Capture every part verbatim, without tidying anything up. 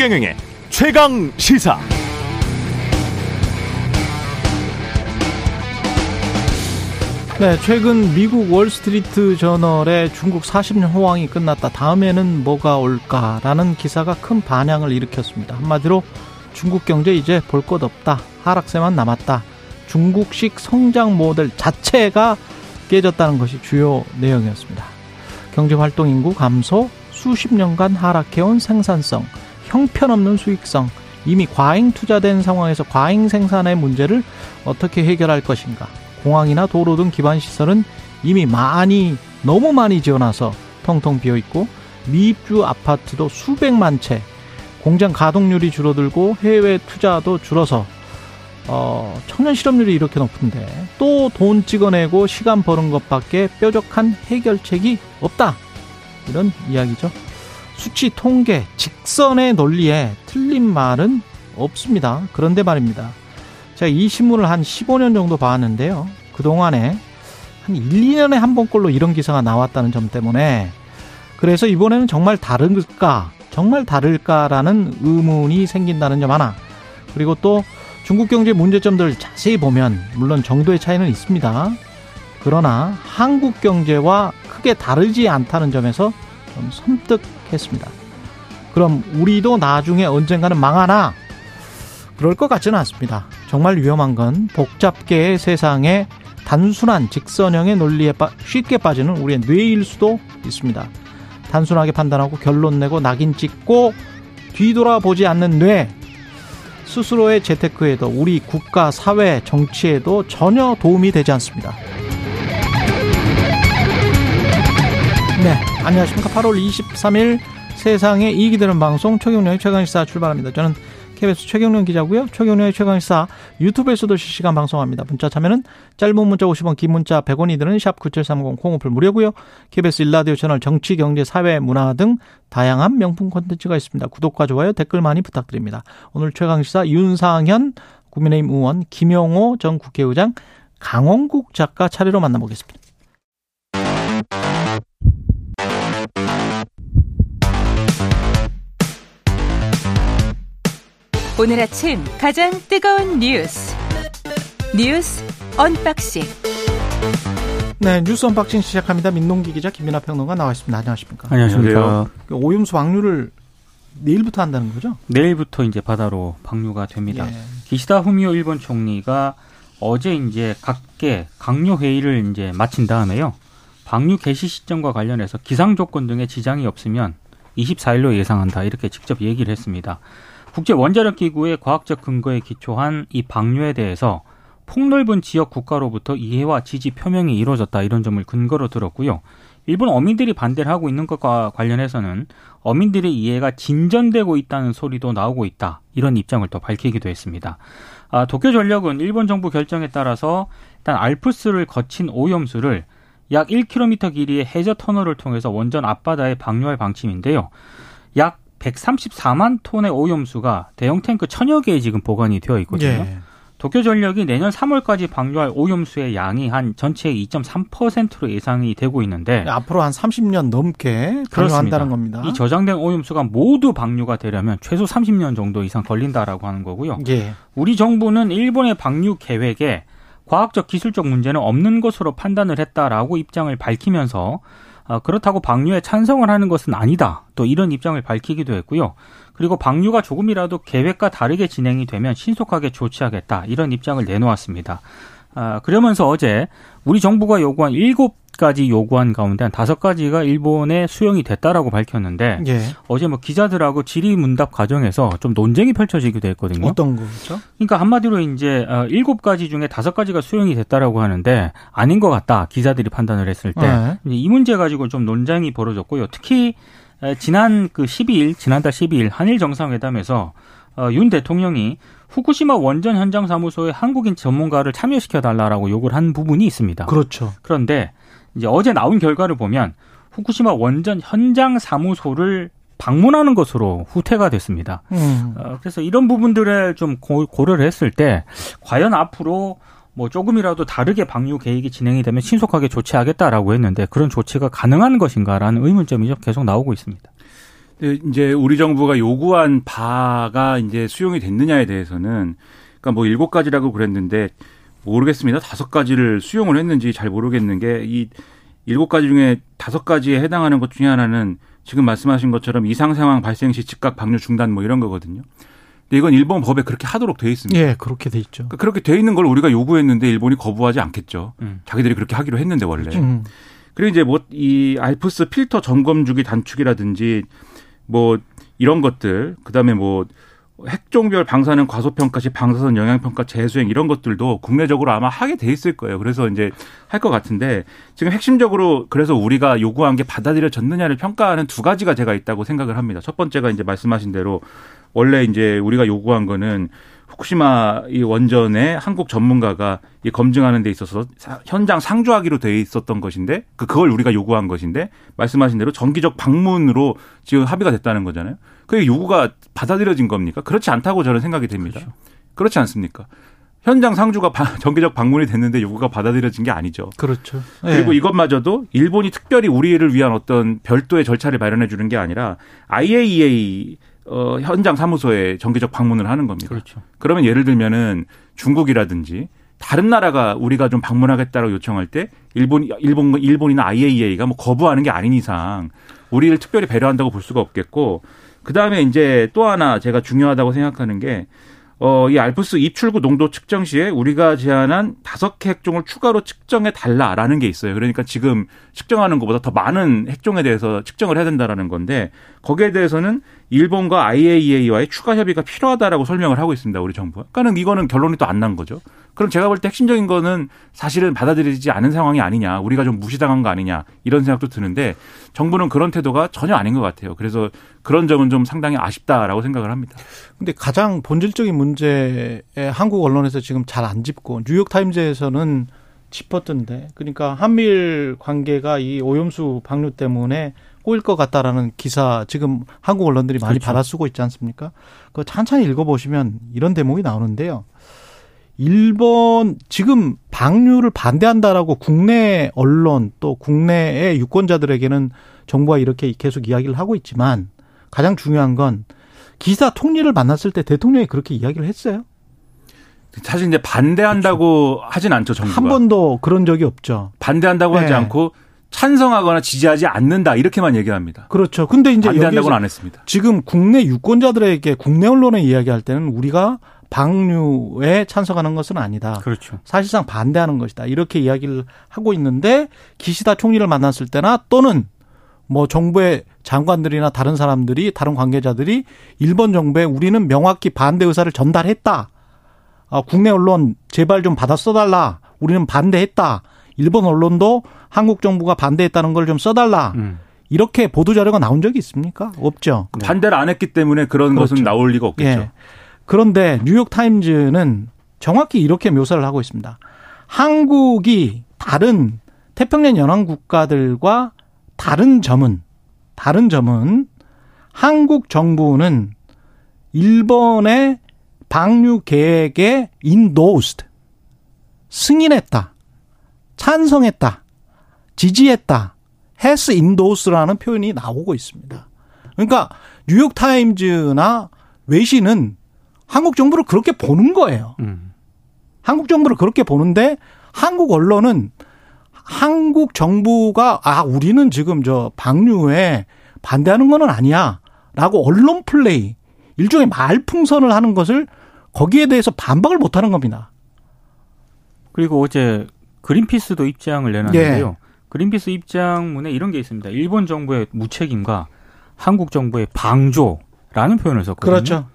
최경영의 최강시사. 네, 최근 미국 월스트리트 저널의 중국 사십 년 호황이 끝났다, 다음에는 뭐가 올까라는 기사가 큰 반향을 일으켰습니다. 한마디로 중국 경제 이제 볼 것 없다, 하락세만 남았다, 중국식 성장 모델 자체가 깨졌다는 것이 주요 내용이었습니다. 경제활동인구 감소, 수십 년간 하락해온 생산성, 형편없는 수익성, 이미 과잉 투자된 상황에서 과잉 생산의 문제를 어떻게 해결할 것인가. 공항이나 도로 등 기반시설은 이미 많이, 너무 많이 지어놔서 텅텅 비어있고, 미입주 아파트도 수백만 채, 공장 가동률이 줄어들고 해외 투자도 줄어서 어, 청년 실업률이 이렇게 높은데 또 돈 찍어내고 시간 버는 것밖에 뾰족한 해결책이 없다, 이런 이야기죠. 수치, 통계, 직선의 논리에 틀린 말은 없습니다. 그런데 말입니다, 제가 이 신문을 한 십오 년 정도 봐왔는데요, 그동안에 한 일, 이 년에 한 번꼴로 이런 기사가 나왔다는 점 때문에, 그래서 이번에는 정말 다를까, 정말 다를까라는 의문이 생긴다는 점 하나, 그리고 또 중국 경제 문제점들을 자세히 보면 물론 정도의 차이는 있습니다. 그러나 한국 경제와 크게 다르지 않다는 점에서 좀 섬뜩했습니다. 그럼 우리도 나중에 언젠가는 망하나? 그럴 것 같지는 않습니다. 정말 위험한 건 복잡계의 세상에 단순한 직선형의 논리에 빠, 쉽게 빠지는 우리의 뇌일 수도 있습니다. 단순하게 판단하고 결론 내고 낙인 찍고 뒤돌아보지 않는 뇌, 스스로의 재테크에도 우리 국가, 사회, 정치에도 전혀 도움이 되지 않습니다. 네, 안녕하십니까. 팔월 이십삼일 세상에 이익이 되는 방송 최경련의 최강시사 출발합니다. 저는 케이비에스 최경련 기자고요. 최경련의 최강시사 유튜브에서도 실시간 방송합니다. 문자 참여는 짧은 문자 오십 원, 긴 문자 백 원이 드는 샵 구칠삼공, 콩오플 무료고요. 케이비에스 일라디오 채널 정치, 경제, 사회, 문화 등 다양한 명품 콘텐츠가 있습니다. 구독과 좋아요, 댓글 많이 부탁드립니다. 오늘 최강시사 윤상현 국민의힘 의원, 김영호 전 국회의장, 강원국 작가 차례로 만나보겠습니다. 오늘 아침 가장 뜨거운 뉴스, 뉴스 언박싱. 네, 뉴스 언박싱 시작합니다. 민동기 기자, 김민하 평론가 나와 있습니다. 안녕하십니까? 안녕하십니까? 오염수 방류를 내일부터 한다는 거죠? 내일부터 이제 바다로 방류가 됩니다. 예. 기시다 후미오 일본 총리가 어제 이제 각계 강요 회의를 이제 마친 다음에요, 방류 개시 시점과 관련해서 기상 조건 등의 지장이 없으면 이십사일로 예상한다, 이렇게 직접 얘기를 했습니다. 국제원자력기구의 과학적 근거에 기초한 이 방류에 대해서 폭넓은 지역 국가로부터 이해와 지지 표명이 이루어졌다, 이런 점을 근거로 들었고요. 일본 어민들이 반대를 하고 있는 것과 관련해서는 어민들의 이해가 진전되고 있다는 소리도 나오고 있다, 이런 입장을 또 밝히기도 했습니다. 아, 도쿄전력은 일본 정부 결정에 따라서 일단 알프스를 거친 오염수를 약 일 킬로미터 길이의 해저 터널을 통해서 원전 앞바다에 방류할 방침인데요. 약 백삼십사만 톤의 오염수가 대형 탱크 천여 개에 지금 보관이 되어 있거든요. 예. 도쿄전력이 내년 삼월까지 방류할 오염수의 양이 한 전체의 이 점 삼 퍼센트로 예상이 되고 있는데, 앞으로 한 삼십 년 넘게 방류한다는 겁니다. 이 저장된 오염수가 모두 방류가 되려면 최소 삼십 년 정도 이상 걸린다라고 하는 거고요. 예. 우리 정부는 일본의 방류 계획에 과학적, 기술적 문제는 없는 것으로 판단을 했다라고 입장을 밝히면서, 그렇다고 방류에 찬성을 하는 것은 아니다, 또 이런 입장을 밝히기도 했고요. 그리고 방류가 조금이라도 계획과 다르게 진행이 되면 신속하게 조치하겠다, 이런 입장을 내놓았습니다. 아, 그러면서 어제 우리 정부가 요구한 일곱 가지 요구안 가운데 한 다섯 가지가 일본에 수용이 됐다라고 밝혔는데, 예. 어제 뭐 기자들하고 질의문답 과정에서 좀 논쟁이 펼쳐지기도 했거든요. 어떤 거죠? 그러니까 한마디로 이제 일곱 가지 중에 다섯 가지가 수용이 됐다라고 하는데 아닌 것 같다, 기자들이 판단을 했을 때. 예. 이 문제 가지고 좀 논쟁이 벌어졌고요. 특히 지난 그 십이일, 지난달 십이일 한일 정상회담에서 어, 윤 대통령이 후쿠시마 원전 현장 사무소에 한국인 전문가를 참여시켜달라라고 요구를 한 부분이 있습니다. 그렇죠. 그런데 이제 어제 나온 결과를 보면 후쿠시마 원전 현장 사무소를 방문하는 것으로 후퇴가 됐습니다. 음. 어, 그래서 이런 부분들을 좀 고, 고려를 했을 때 과연 앞으로 뭐 조금이라도 다르게 방류 계획이 진행이 되면 신속하게 조치하겠다라고 했는데, 그런 조치가 가능한 것인가라는 의문점이 좀 계속 나오고 있습니다. 이제 우리 정부가 요구한 바가 이제 수용이 됐느냐에 대해서는 그러니까 뭐 일곱 가지라고 그랬는데 모르겠습니다. 다섯 가지를 수용을 했는지 잘 모르겠는 게 이 일곱 가지 중에 다섯 가지에 해당하는 것 중에 하나는 지금 말씀하신 것처럼 이상 상황 발생 시 즉각 방류 중단 뭐 이런 거거든요. 근데 이건 일본 법에 그렇게 하도록 돼 있습니다. 예, 그렇게 돼 있죠. 그러니까 그렇게 돼 있는 걸 우리가 요구했는데 일본이 거부하지 않겠죠. 음. 자기들이 그렇게 하기로 했는데 원래. 음. 그리고 이제 뭐 이 알프스 필터 점검 주기 단축이라든지 뭐 이런 것들, 그다음에 뭐 핵종별 방사능 과소평가 시 방사선 영향평가 재수행 이런 것들도 국내적으로 아마 하게 돼 있을 거예요. 그래서 이제 할 것 같은데 지금 핵심적으로 그래서 우리가 요구한 게 받아들여졌느냐를 평가하는 두 가지가 제가 있다고 생각을 합니다. 첫 번째가 이제 말씀하신 대로 원래 이제 우리가 요구한 거는 후쿠시마 이 원전에 한국 전문가가 이 검증하는 데 있어서 현장 상주하기로 돼 있었던 것인데 그걸 우리가 요구한 것인데 말씀하신 대로 정기적 방문으로 지금 합의가 됐다는 거잖아요. 그 요구가 받아들여진 겁니까? 그렇지 않다고 저는 생각이 됩니다. 그렇죠. 그렇지 않습니까? 현장 상주가 정기적 방문이 됐는데 요구가 받아들여진 게 아니죠. 그렇죠. 그리고 네. 이것마저도 일본이 특별히 우리를 위한 어떤 별도의 절차를 마련해 주는 게 아니라 아이에이이에이 어, 현장 사무소에 정기적 방문을 하는 겁니다. 그렇죠. 그러면 예를 들면은 중국이라든지 다른 나라가 우리가 좀 방문하겠다고 요청할 때 일본, 일본, 일본이나 아이에이이에이가 뭐 거부하는 게 아닌 이상 우리를 특별히 배려한다고 볼 수가 없겠고 그 다음에 이제 또 하나 제가 중요하다고 생각하는 게 어, 이 알프스 입출구 농도 측정 시에 우리가 제안한 다섯 개 핵종을 추가로 측정해 달라라는 게 있어요. 그러니까 지금 측정하는 것보다 더 많은 핵종에 대해서 측정을 해야 된다라는 건데 거기에 대해서는 일본과 아이에이이에이와의 추가 협의가 필요하다라고 설명을 하고 있습니다. 우리 정부가. 그러니까 이거는 결론이 또 안 난 거죠. 그럼 제가 볼 때 핵심적인 거는 사실은 받아들이지 않은 상황이 아니냐. 우리가 좀 무시당한 거 아니냐. 이런 생각도 드는데 정부는 그런 태도가 전혀 아닌 것 같아요. 그래서 그런 점은 좀 상당히 아쉽다라고 생각을 합니다. 그런데 가장 본질적인 문제에 한국 언론에서 지금 잘 안 짚고 뉴욕타임즈에서는 짚었던데 그러니까 한미일 관계가 이 오염수 방류 때문에 꼬일 것 같다라는 기사 지금 한국 언론들이 많이 그렇죠. 받아쓰고 있지 않습니까? 그거 찬찬히 읽어보시면 이런 대목이 나오는데요. 일본 지금 방류를 반대한다라고 국내 언론 또 국내의 유권자들에게는 정부가 이렇게 계속 이야기를 하고 있지만 가장 중요한 건 기사 통일을 만났을 때 대통령이 그렇게 이야기를 했어요? 사실 이제 반대한다고 그렇죠. 하진 않죠. 정부가. 한 번도 그런 적이 없죠. 반대한다고 네. 하지 않고. 찬성하거나 지지하지 않는다 이렇게만 얘기합니다. 그렇죠. 근데 이제 반대한다고는 안 했습니다. 지금 국내 유권자들에게 국내 언론에 이야기할 때는 우리가 방류에 찬성하는 것은 아니다. 그렇죠. 사실상 반대하는 것이다. 이렇게 이야기를 하고 있는데 기시다 총리를 만났을 때나 또는 뭐 정부의 장관들이나 다른 사람들이 다른 관계자들이 일본 정부에 우리는 명확히 반대 의사를 전달했다. 아, 국내 언론 제발 좀 받아 써달라. 우리는 반대했다. 일본 언론도 한국 정부가 반대했다는 걸 좀 써달라. 음. 이렇게 보도자료가 나온 적이 있습니까? 없죠. 반대를 안 했기 때문에 그런 그렇죠. 것은 나올 리가 없겠죠. 예. 그런데 뉴욕타임즈는 정확히 이렇게 묘사를 하고 있습니다. 한국이 다른 태평양 연안 국가들과 다른 점은 다른 점은 한국 정부는 일본의 방류 계획에 인도스트 승인했다. 찬성했다, 지지했다, has endorsed라는 표현이 나오고 있습니다. 그러니까 뉴욕타임즈나 외신은 한국 정부를 그렇게 보는 거예요. 음. 한국 정부를 그렇게 보는데 한국 언론은 한국 정부가 아 우리는 지금 저 방류에 반대하는 건 아니야 라고 언론 플레이, 일종의 말풍선을 하는 것을 거기에 대해서 반박을 못하는 겁니다. 그리고 어제 그린피스도 입장을 내놨는데요. 예. 그린피스 입장문에 이런 게 있습니다. 일본 정부의 무책임과 한국 정부의 방조라는 표현을 썼거든요. 그렇죠.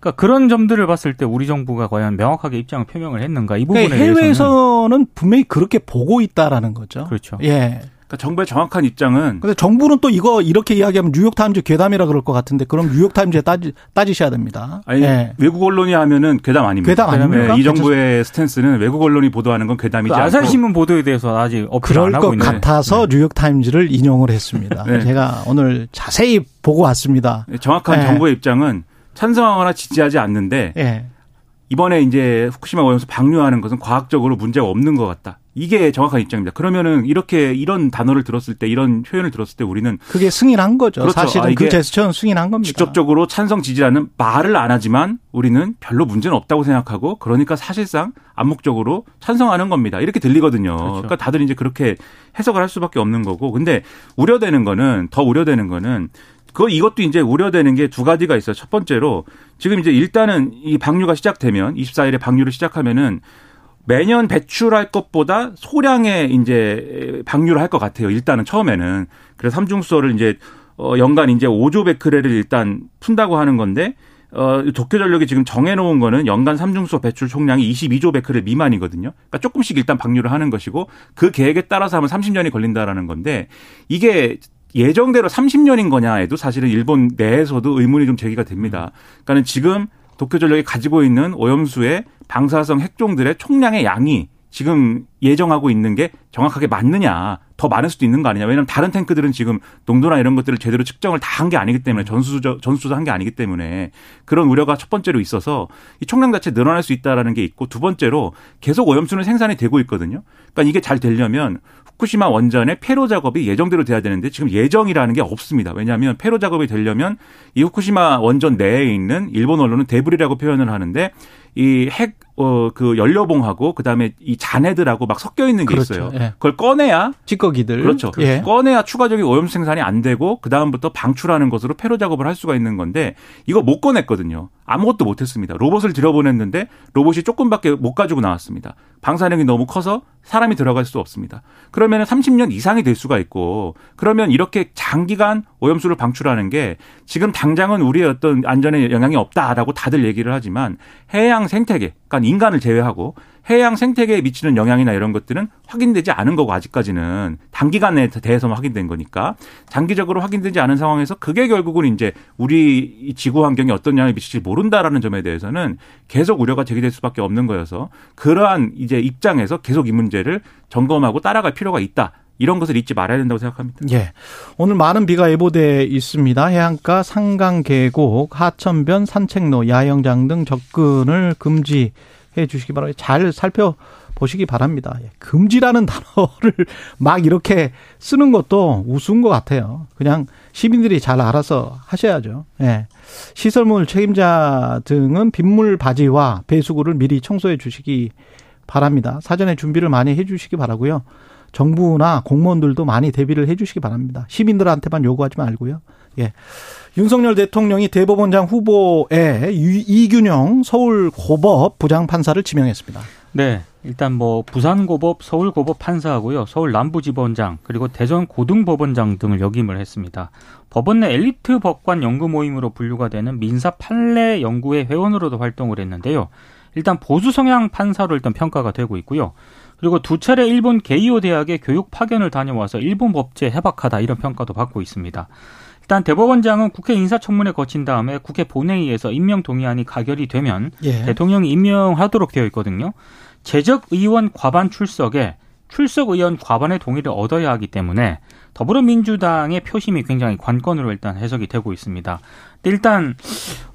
그러니까 그런 점들을 봤을 때 우리 정부가 과연 명확하게 입장을 표명을 했는가 이 부분에 그러니까 해외에서는 대해서는 분명히 그렇게 보고 있다라는 거죠. 그렇죠. 예. 그러니까 정부의 정확한 입장은. 근데 정부는 또 이거 이렇게 이야기하면 뉴욕타임즈 괴담이라 그럴 것 같은데 그럼 뉴욕타임즈에 따지, 따지셔야 됩니다. 아니, 예. 외국 언론이 하면은 괴담 아닙니다. 괴담 아닙니까? 네, 이 정부의 괜찮습니다. 스탠스는 외국 언론이 보도하는 건 괴담이지 않고. 아사히신문 보도에 대해서 아직 어필을 안 하고 있는데. 그럴 것 같아서 네. 뉴욕타임즈를 인용을 했습니다. 네. 제가 오늘 자세히 보고 왔습니다. 정확한 예. 정부의 입장은 찬성하거나 지지하지 않는데. 예. 이번에 이제 후쿠시마 오염수 방류하는 것은 과학적으로 문제가 없는 것 같다. 이게 정확한 입장입니다. 그러면은 이렇게 이런 단어를 들었을 때, 이런 표현을 들었을 때 우리는 그게 승인한 거죠. 그렇죠. 사실은 아, 그 제스처는 승인한 겁니다. 직접적으로 찬성 지지라는 말을 안 하지만 우리는 별로 문제는 없다고 생각하고, 그러니까 사실상 암묵적으로 찬성하는 겁니다. 이렇게 들리거든요. 그렇죠. 그러니까 다들 이제 그렇게 해석을 할 수밖에 없는 거고, 근데 우려되는 거는 더 우려되는 거는 그 이것도 이제 우려되는 게 두 가지가 있어요. 첫 번째로 지금 이제 일단은 이 방류가 시작되면 이십사 일에 방류를 시작하면은 매년 배출할 것보다 소량의 이제 방류를 할 것 같아요. 일단은 처음에는. 그래서 삼중수소를 이제 연간 이제 오조 베크렐을 일단 푼다고 하는 건데, 어, 도쿄전력이 지금 정해놓은 거는 연간 삼중수소 배출 총량이 이십이조 베크렐 미만이거든요. 그러니까 조금씩 일단 방류를 하는 것이고, 그 계획에 따라서 하면 삼십년이 걸린다라는 건데, 이게 예정대로 삼십년인 거냐에도 사실은 일본 내에서도 의문이 좀 제기가 됩니다. 그러니까는 지금 도쿄전력이 가지고 있는 오염수의 방사성 핵종들의 총량의 양이 지금 예정하고 있는 게 정확하게 맞느냐, 더 많을 수도 있는 거 아니냐. 왜냐하면 다른 탱크들은 지금 농도나 이런 것들을 제대로 측정을 다 한 게 아니기 때문에, 전수조, 전수조사 한 게 아니기 때문에 그런 우려가 첫 번째로 있어서 이 총량 자체 늘어날 수 있다는 게 있고, 두 번째로 계속 오염수는 생산이 되고 있거든요. 그러니까 이게 잘 되려면 후쿠시마 원전의 폐로 작업이 예정대로 돼야 되는데 지금 예정이라는 게 없습니다. 왜냐하면 폐로 작업이 되려면 이 후쿠시마 원전 내에 있는, 일본 언론은 데브리라고 표현을 하는데, 이 핵, 어, 그 연료봉하고 그다음에 이 잔해들하고 막 섞여 있는 게 그렇죠. 있어요. 예. 그걸 꺼내야. 찌꺼기들. 그렇죠. 예. 꺼내야 추가적인 오염수 생산이 안 되고 그다음부터 방출하는 것으로 폐로 작업을 할 수가 있는 건데, 이거 못 꺼냈거든요. 아무것도 못 했습니다. 로봇을 들여보냈는데 로봇이 조금밖에 못 가지고 나왔습니다. 방사능이 너무 커서 사람이 들어갈 수 없습니다. 그러면 삼십년 이상이 될 수가 있고, 그러면 이렇게 장기간 오염수를 방출하는 게 지금 당장은 우리의 어떤 안전에 영향이 없다라고 다들 얘기를 하지만, 해양 생태계, 그러니까 인간을 제외하고 해양 생태계에 미치는 영향이나 이런 것들은 확인되지 않은 거고, 아직까지는 단기간에 대해서만 확인된 거니까, 장기적으로 확인되지 않은 상황에서 그게 결국은 이제 우리 지구 환경에 어떤 영향을 미칠지 모른다라는 점에 대해서는 계속 우려가 제기될 수밖에 없는 거여서, 그러한 이제 입장에서 계속 이 문제를 점검하고 따라갈 필요가 있다. 이런 것을 잊지 말아야 된다고 생각합니다. 예. 오늘 많은 비가 예보돼 있습니다. 해안가, 상강 계곡, 하천변, 산책로, 야영장 등 접근을 금지 해 주시기 바랍니다. 잘 살펴보시기 바랍니다. 금지라는 단어를 막 이렇게 쓰는 것도 우스운 것 같아요. 그냥 시민들이 잘 알아서 하셔야죠. 예. 시설물 책임자 등은 빗물 바지와 배수구를 미리 청소해 주시기 바랍니다. 사전에 준비를 많이 해 주시기 바라고요. 정부나 공무원들도 많이 대비를 해 주시기 바랍니다. 시민들한테만 요구하지 말고요. 예. 윤석열 대통령이 대법원장 후보에 이균영 서울고법 부장판사를 지명했습니다. 네. 일단 뭐 부산고법, 서울고법 판사하고요. 서울 남부지법원장, 그리고 대전고등법원장 등을 역임을 했습니다. 법원 내 엘리트 법관 연구 모임으로 분류가 되는 민사 판례 연구회 회원으로도 활동을 했는데요. 일단 보수 성향 판사로 일단 평가가 되고 있고요. 그리고 두 차례 일본 게이오 대학의 교육 파견을 다녀와서 일본 법제에 해박하다, 이런 평가도 받고 있습니다. 일단 대법원장은 국회 인사청문회 거친 다음에 국회 본회의에서 임명 동의안이 가결이 되면 예. 대통령이 임명하도록 되어 있거든요. 제적 의원 과반 출석에 출석 의원 과반의 동의를 얻어야 하기 때문에 더불어민주당의 표심이 굉장히 관건으로 일단 해석이 되고 있습니다. 일단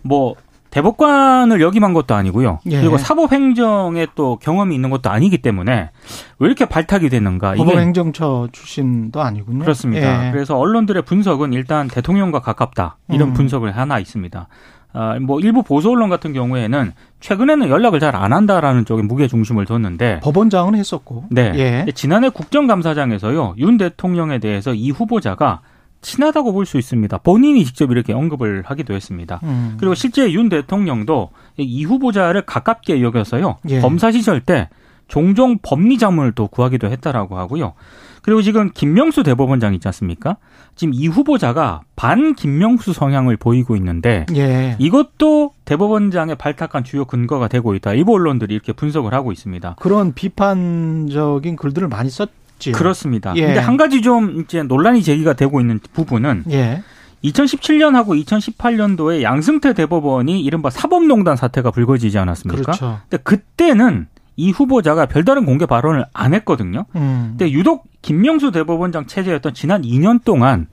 뭐 대법관을 역임한 것도 아니고요. 예. 그리고 사법행정에 또 경험이 있는 것도 아니기 때문에 왜 이렇게 발탁이 되는가. 법원행정처 출신도 아니군요. 그렇습니다. 예. 그래서 언론들의 분석은 일단 대통령과 가깝다, 이런 음. 분석을 하나 있습니다. 아, 뭐 일부 보수 언론 같은 경우에는 최근에는 연락을 잘 안 한다라는 쪽에 무게 중심을 뒀는데, 법원장은 했었고. 네. 예. 지난해 국정감사장에서요, 윤 대통령에 대해서 이 후보자가 친하다고 볼 수 있습니다. 본인이 직접 이렇게 언급을 하기도 했습니다. 음. 그리고 실제 윤 대통령도 이 후보자를 가깝게 여겨서요. 예. 검사 시절 때 종종 법리 자문을 또 구하기도 했다라고 하고요. 그리고 지금 김명수 대법원장 있지 않습니까? 지금 이 후보자가 반 김명수 성향을 보이고 있는데 예. 이것도 대법원장의 발탁한 주요 근거가 되고 있다. 일부 언론들이 이렇게 분석을 하고 있습니다. 그런 비판적인 글들을 많이 썼 그렇습니다. 그런데 예. 한 가지 좀 이제 논란이 제기가 되고 있는 부분은 예. 이천십칠년하고 이천십팔년도에 양승태 대법원이 이른바 사법농단 사태가 불거지지 않았습니까? 그렇죠. 근데 그때는 이 후보자가 별다른 공개 발언을 안 했거든요. 음. 근데 유독 김명수 대법원장 체제였던 지난 이년 동안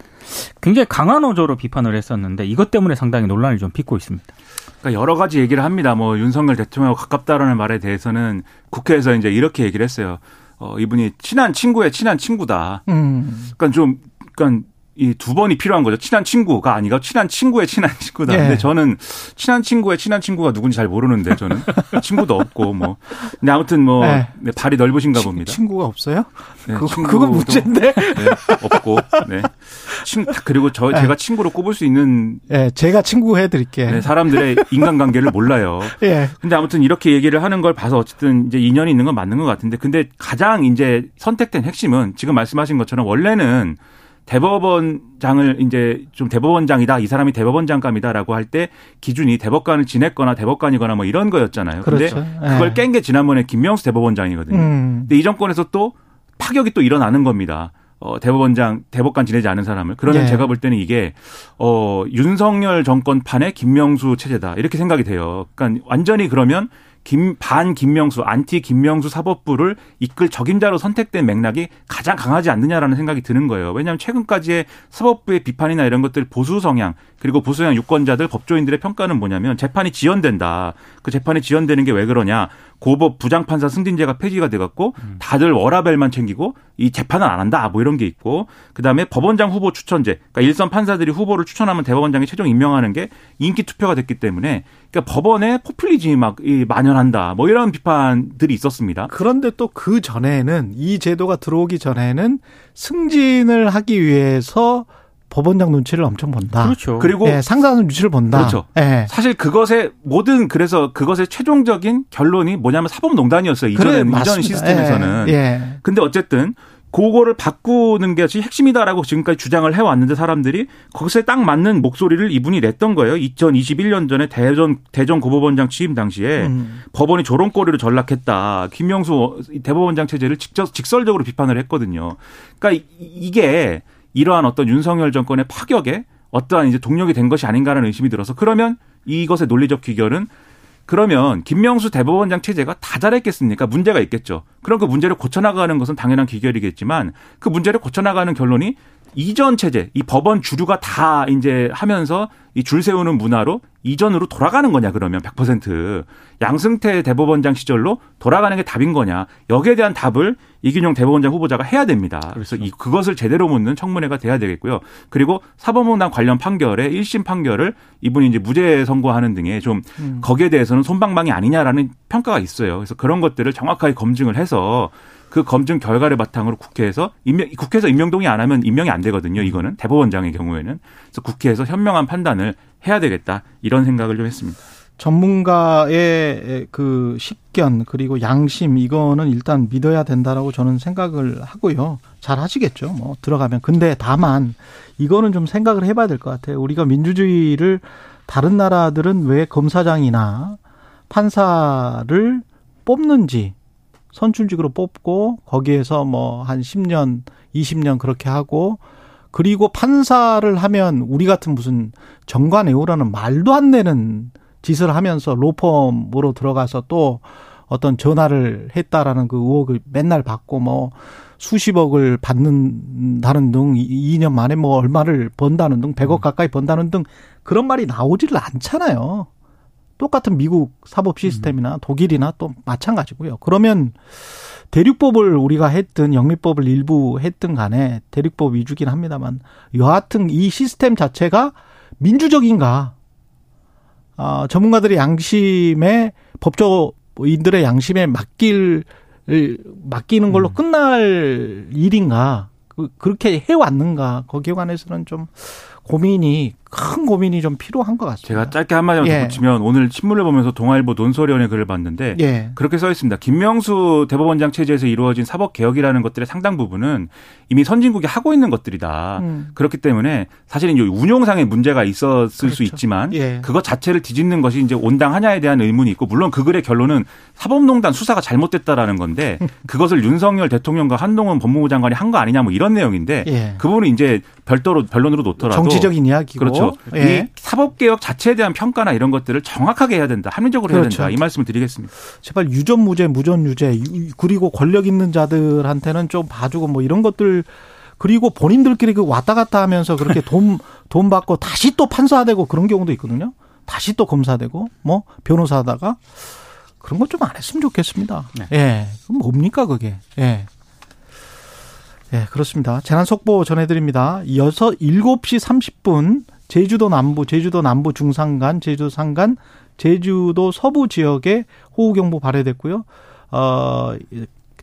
굉장히 강한 어조로 비판을 했었는데, 이것 때문에 상당히 논란을 좀 빚고 있습니다. 그러니까 여러 가지 얘기를 합니다. 뭐 윤석열 대통령하고 가깝다라는 말에 대해서는 국회에서 이제 이렇게 얘기를 했어요. 어, 이분이 친한 친구의 친한 친구다. 음. 그러니까 좀, 그러니까 이 두 번이 필요한 거죠. 친한 친구가 아니고 친한 친구의 친한 친구다. 예. 근데 저는 친한 친구의 친한 친구가 누군지 잘 모르는데 저는 친구도 없고 뭐. 근데 아무튼 뭐 네. 네, 발이 넓으신가 치, 봅니다. 친구가 없어요? 네, 그, 그건 문제인데. 네, 없고. 네. 친, 그리고 저 네. 제가 친구로 꼽을 수 있는. 예, 네, 제가 친구 해드릴게. 네, 사람들의 인간관계를 몰라요. 예. 근데 아무튼 이렇게 얘기를 하는 걸 봐서 어쨌든 이제 인연이 있는 건 맞는 것 같은데, 근데 가장 이제 선택된 핵심은 지금 말씀하신 것처럼 원래는. 대법원장을 이제 좀 대법원장이다. 이 사람이 대법원장감이다라고 할 때 기준이 대법관을 지냈거나 대법관이거나 뭐 이런 거였잖아요. 그런데 그렇죠. 그걸 깬 게 지난번에 김명수 대법원장이거든요. 음. 근데 이 정권에서 또 파격이 또 일어나는 겁니다. 어, 대법원장, 대법관 지내지 않은 사람을. 그러면 네. 제가 볼 때는 이게 어, 윤석열 정권판의 김명수 체제다. 이렇게 생각이 돼요. 그러니까 완전히 그러면 김, 반 김명수, 안티 김명수 사법부를 이끌 적임자로 선택된 맥락이 가장 강하지 않느냐라는 생각이 드는 거예요. 왜냐하면 최근까지의 사법부의 비판이나 이런 것들 보수 성향, 그리고 보수 성향 유권자들, 법조인들의 평가는 뭐냐면 재판이 지연된다. 그 재판이 지연되는 게 왜 그러냐. 고법 부장판사 승진제가 폐지가 돼갖고 다들 워라벨만 챙기고 이 재판은 안 한다. 뭐 이런 게 있고. 그다음에 법원장 후보 추천제. 그러니까 일선 판사들이 후보를 추천하면 대법원장이 최종 임명하는 게 인기 투표가 됐기 때문에 그러니까 법원의 포퓰리즘이 막 만연한다. 뭐 이런 비판들이 있었습니다. 그런데 또 그 전에는 이 제도가 들어오기 전에는 승진을 하기 위해서 법원장 눈치를 엄청 본다. 그렇죠. 그리고 예, 상사는 눈치를 본다. 그렇죠. 예. 사실 그것의 모든 그래서 그것의 최종적인 결론이 뭐냐면 사법농단이었어요. 이전에 그래, 이전 시스템에서는. 예. 예. 근데 어쨌든 그거를 바꾸는 게 핵심이다라고 지금까지 주장을 해왔는데 사람들이 거기에 딱 맞는 목소리를 이분이 냈던 거예요. 이천이십일 년 전에 대전, 대전 고법원장 취임 당시에 음. 법원이 조롱거리로 전락했다. 김명수 대법원장 체제를 직접, 직설적으로 비판을 했거든요. 그러니까 이게 이러한 어떤 윤석열 정권의 파격에 어떠한 이제 동력이 된 것이 아닌가라는 의심이 들어서 그러면 이것의 논리적 귀결은 그러면 김명수 대법원장 체제가 다 잘했겠습니까? 문제가 있겠죠. 그럼 그 문제를 고쳐나가는 것은 당연한 귀결이겠지만 그 문제를 고쳐나가는 결론이 이전 체제, 이 법원 주류가 다 이제 하면서 이 줄 세우는 문화로 이전으로 돌아가는 거냐 그러면 백 퍼센트 양승태 대법원장 시절로 돌아가는 게 답인 거냐 여기에 대한 답을 이균용 대법원장 후보자가 해야 됩니다. 그래서 그렇죠. 이 그것을 제대로 묻는 청문회가 돼야 되겠고요. 그리고 사법농단 관련 판결의 일 심 판결을 이분이 이제 무죄 선고하는 등의 좀 음. 거기에 대해서는 솜방망이 아니냐라는 평가가 있어요. 그래서 그런 것들을 정확하게 검증을 해서 그 검증 결과를 바탕으로 국회에서 임명, 국회에서 임명동의 안 하면 임명이 안 되거든요. 이거는 대법원장의 경우에는. 그래서 국회에서 현명한 판단을 해야 되겠다. 이런 생각을 좀 했습니다. 전문가의 그 식견 그리고 양심 이거는 일단 믿어야 된다라고 저는 생각을 하고요. 잘 하시겠죠. 뭐 들어가면. 근데 다만 이거는 좀 생각을 해봐야 될 것 같아요. 우리가 민주주의를 다른 나라들은 왜 검사장이나 판사를 뽑는지. 선출직으로 뽑고 거기에서 뭐 한 십 년, 이십 년 그렇게 하고 그리고 판사를 하면 우리 같은 무슨 정관예우라는 말도 안 되는 짓을 하면서 로펌으로 들어가서 또 어떤 전화를 했다라는 그 의혹을 맨날 받고 뭐 수십억을 받는다는 등 이 년 만에 뭐 얼마를 번다는 등 백억 가까이 번다는 등 그런 말이 나오지를 않잖아요. 똑같은 미국 사법 시스템이나 독일이나 또 마찬가지고요. 그러면 대륙법을 우리가 했든 영미법을 일부 했든 간에 대륙법 위주긴 합니다만 여하튼 이 시스템 자체가 민주적인가. 어, 전문가들의 양심에 법조인들의 양심에 맡길, 맡기는 걸로 음. 끝날 일인가. 그, 그렇게 해왔는가. 거기에 관해서는 좀 고민이 큰 고민이 좀 필요한 것 같습니다. 제가 짧게 한마디만 예. 붙이면 오늘 신문을 보면서 동아일보 논설위원회 글을 봤는데 예. 그렇게 써 있습니다. 김명수 대법원장 체제에서 이루어진 사법개혁이라는 것들의 상당 부분은 이미 선진국이 하고 있는 것들이다. 음. 그렇기 때문에 사실은 운용상의 문제가 있었을 그렇죠. 수 있지만 예. 그것 자체를 뒤집는 것이 이제 온당하냐에 대한 의문이 있고 물론 그 글의 결론은 사법농단 수사가 잘못됐다라는 건데 그것을 윤석열 대통령과 한동훈 법무부 장관이 한 거 아니냐 뭐 이런 내용인데 예. 그 부분은 이제 별도로 변론으로 놓더라도 정치적인 이야기고 그렇죠. 예. 이 사법개혁 자체에 대한 평가나 이런 것들을 정확하게 해야 된다. 합리적으로 해야 그렇죠. 된다. 이 말씀을 드리겠습니다. 제발 유전무죄, 무전유죄 그리고 권력 있는 자들한테는 좀 봐주고 뭐 이런 것들 그리고 본인들끼리 그 왔다 갔다 하면서 그렇게 돈, 돈 받고 다시 또 판사되고 그런 경우도 있거든요. 다시 또 검사되고 뭐 변호사 하다가 그런 건 좀 안 했으면 좋겠습니다. 네. 예. 그럼 뭡니까 그게. 예. 예, 그렇습니다. 재난 속보 전해드립니다. 여섯, 일곱 시 삼십 분 제주도 남부, 제주도 남부 중산간, 제주도 산간, 제주도 서부 지역에 호우경보 발효됐고요. 어,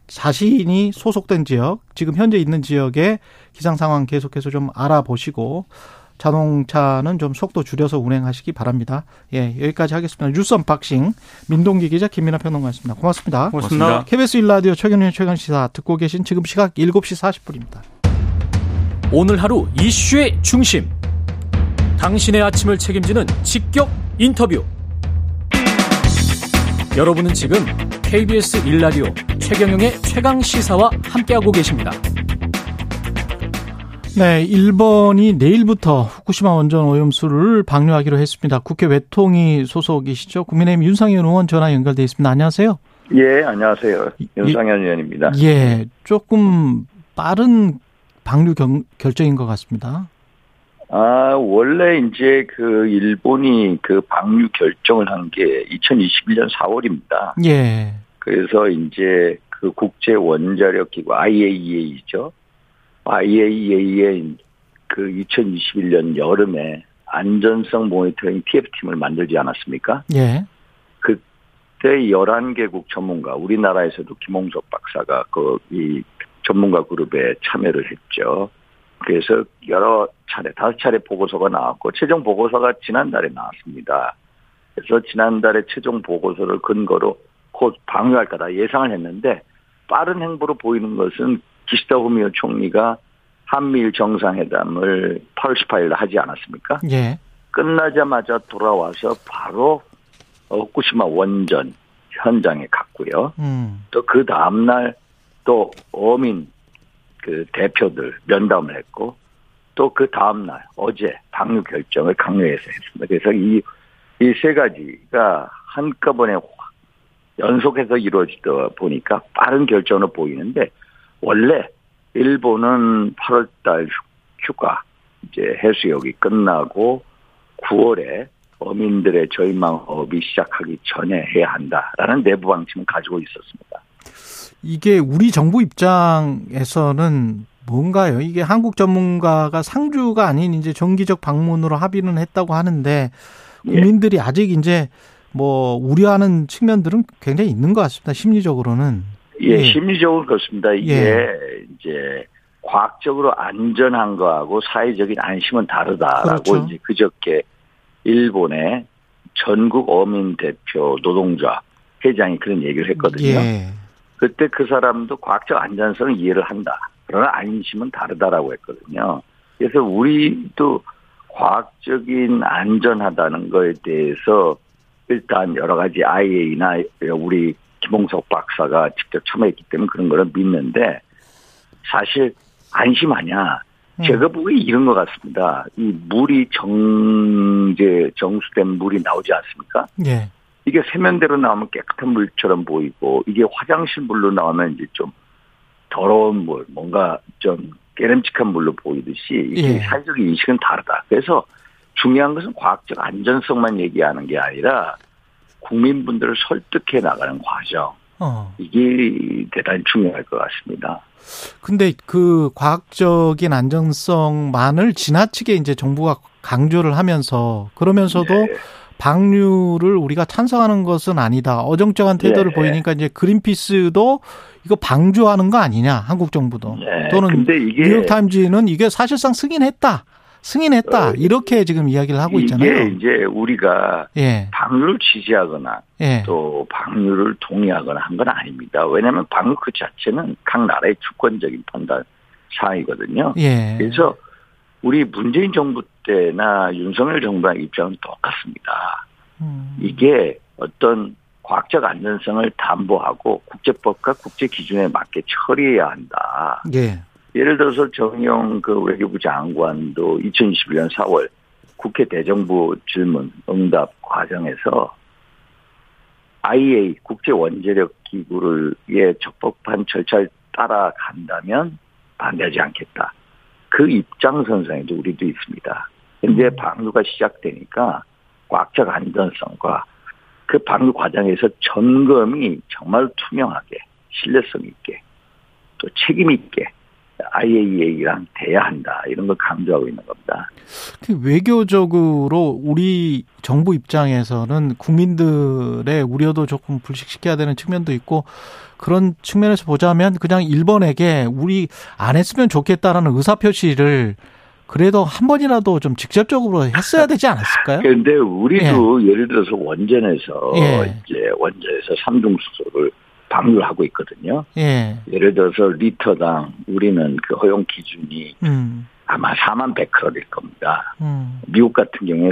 자신이 소속된 지역, 지금 현재 있는 지역의 기상 상황 계속해서 좀 알아보시고 자동차는 좀 속도 줄여서 운행하시기 바랍니다. 예, 여기까지 하겠습니다. 뉴스 언박싱 민동기 기자, 김민하 평론가였습니다. 고맙습니다. 고맙습니다. 고맙습니다. 케이비에스 일 라디오 최경영 최강시사 듣고 계신 지금 시각 일곱 시 사십 분입니다. 오늘 하루 이슈의 중심, 당신의 아침을 책임지는 직격 인터뷰. 여러분은 지금 케이비에스 일 라디오 최경영의 최강시사와 함께하고 계십니다. 네, 일본이 내일부터 후쿠시마 원전 오염수를 방류하기로 했습니다. 국회 외통위 소속이시죠? 국민의힘 윤상현 의원 전화 연결돼 있습니다. 안녕하세요. 예, 안녕하세요. 윤상현 예, 의원입니다. 예, 조금 빠른 방류 경, 결정인 것 같습니다. 아, 원래 이제 그 일본이 그 방류 결정을 한 게 이천이십일 년 사월입니다. 예. 그래서 이제 그 국제 원자력 기구 아이에이이에이죠. 아이에이이에이의 그 이천이십일 년 여름에 안전성 모니터링 티에프팀을 만들지 않았습니까? 예. 그때 열한 개국 전문가, 우리나라에서도 김홍석 박사가 그 이 전문가 그룹에 참여를 했죠. 그래서 여러 차례, 다섯 차례 보고서가 나왔고, 최종 보고서가 지난달에 나왔습니다. 그래서 지난달에 최종 보고서를 근거로 곧 방류할 거다 예상을 했는데, 빠른 행보로 보이는 것은 기시다 후미오 총리가 한미일 정상회담을 팔월 십팔일에 하지 않았습니까? 예. 끝나자마자 돌아와서 바로 후쿠시마 원전 현장에 갔고요. 음. 또 그 다음날 또 어민 그 대표들 면담을 했고, 또 그 다음날 어제 방류 결정을 강요해서 했습니다. 그래서 이, 이 세 가지가 한꺼번에 연속해서 이루어지다 보니까 빠른 결정으로 보이는데, 원래 일본은 팔월 달 휴가, 이제 해수욕이 끝나고 구월에 어민들의 저임망 어업이 시작하기 전에 해야 한다라는 내부 방침을 가지고 있었습니다. 이게 우리 정부 입장에서는 뭔가요? 이게 한국 전문가가 상주가 아닌 이제 정기적 방문으로 합의는 했다고 하는데, 국민들이 예. 아직 이제 뭐 우려하는 측면들은 굉장히 있는 것 같습니다. 심리적으로는. 예, 예. 심리적으로 그렇습니다. 이게 예. 이제 과학적으로 안전한 거하고 사회적인 안심은 다르다라고 그렇죠. 이제 그저께 일본의 전국 어민 대표 노동자 회장이 그런 얘기를 했거든요. 예. 그때 그 사람도 과학적 안전성을 이해를 한다. 그러나 안심은 다르다라고 했거든요. 그래서 우리도 과학적인 안전하다는 거에 대해서 일단 여러 가지 아이에이나 우리 김홍석 박사가 직접 참여했기 때문에 그런 거는 믿는데, 사실 안심하냐. 음. 제가 보기에 이런 것 같습니다. 이 물이 정제, 정수된 물이 나오지 않습니까? 예. 이게 세면대로 나오면 깨끗한 물처럼 보이고, 이게 화장실 물로 나오면 이제 좀 더러운 물, 뭔가 좀 깨름직한 물로 보이듯이, 이게 예. 사회적인 인식은 다르다. 그래서 중요한 것은 과학적 안전성만 얘기하는 게 아니라, 국민분들을 설득해 나가는 과정. 어. 이게 대단히 중요할 것 같습니다. 근데 그 과학적인 안정성만을 지나치게 이제 정부가 강조를 하면서, 그러면서도 네. 방류를 우리가 찬성하는 것은 아니다. 어정쩡한 태도를 네. 보이니까 이제 그린피스도 이거 방조하는 거 아니냐, 한국 정부도. 네. 또는 이게 뉴욕타임즈는 이게 사실상 승인했다. 승인했다 어, 이렇게 지금 이야기를 하고 있잖아요. 이게 이제 우리가 예. 방류를 지지하거나 예. 또 방류를 동의하거나 한 건 아닙니다. 왜냐하면 방류 그 자체는 각 나라의 주권적인 판단 사항이거든요. 예. 그래서 우리 문재인 정부 때나 윤석열 정부의 입장은 똑같습니다. 음. 이게 어떤 과학적 안전성을 담보하고 국제법과 국제기준에 맞게 처리해야 한다. 예. 예를 들어서 정의용 그 외교부 장관도 이천이십일 년 사월 국회 대정부 질문 응답 과정에서 아이에이이에이 국제원자력기구의 적법한 절차를 따라간다면 반대하지 않겠다. 그 입장선상에도 우리도 있습니다. 그런데 방류가 시작되니까 과학적 안전성과 그 방류 과정에서 점검이 정말 투명하게 신뢰성 있게 또 책임 있게 아이에이이에이랑 돼야 한다. 이런 걸 강조하고 있는 겁니다. 외교적으로 우리 정부 입장에서는 국민들의 우려도 조금 불식시켜야 되는 측면도 있고 그런 측면에서 보자면 그냥 일본에게 우리 안 했으면 좋겠다라는 의사표시를 그래도 한 번이라도 좀 직접적으로 했어야 되지 않았을까요? 그런데 우리도 예. 예를 들어서 원전에서 예. 이제 원전에서 삼중수소를 방류하고 있거든요. 예. 예를 들어서 리터당 우리는 그 허용 기준이 음. 아마 사만 백 킬로칼로리일 겁니다. 음. 미국 같은 경우에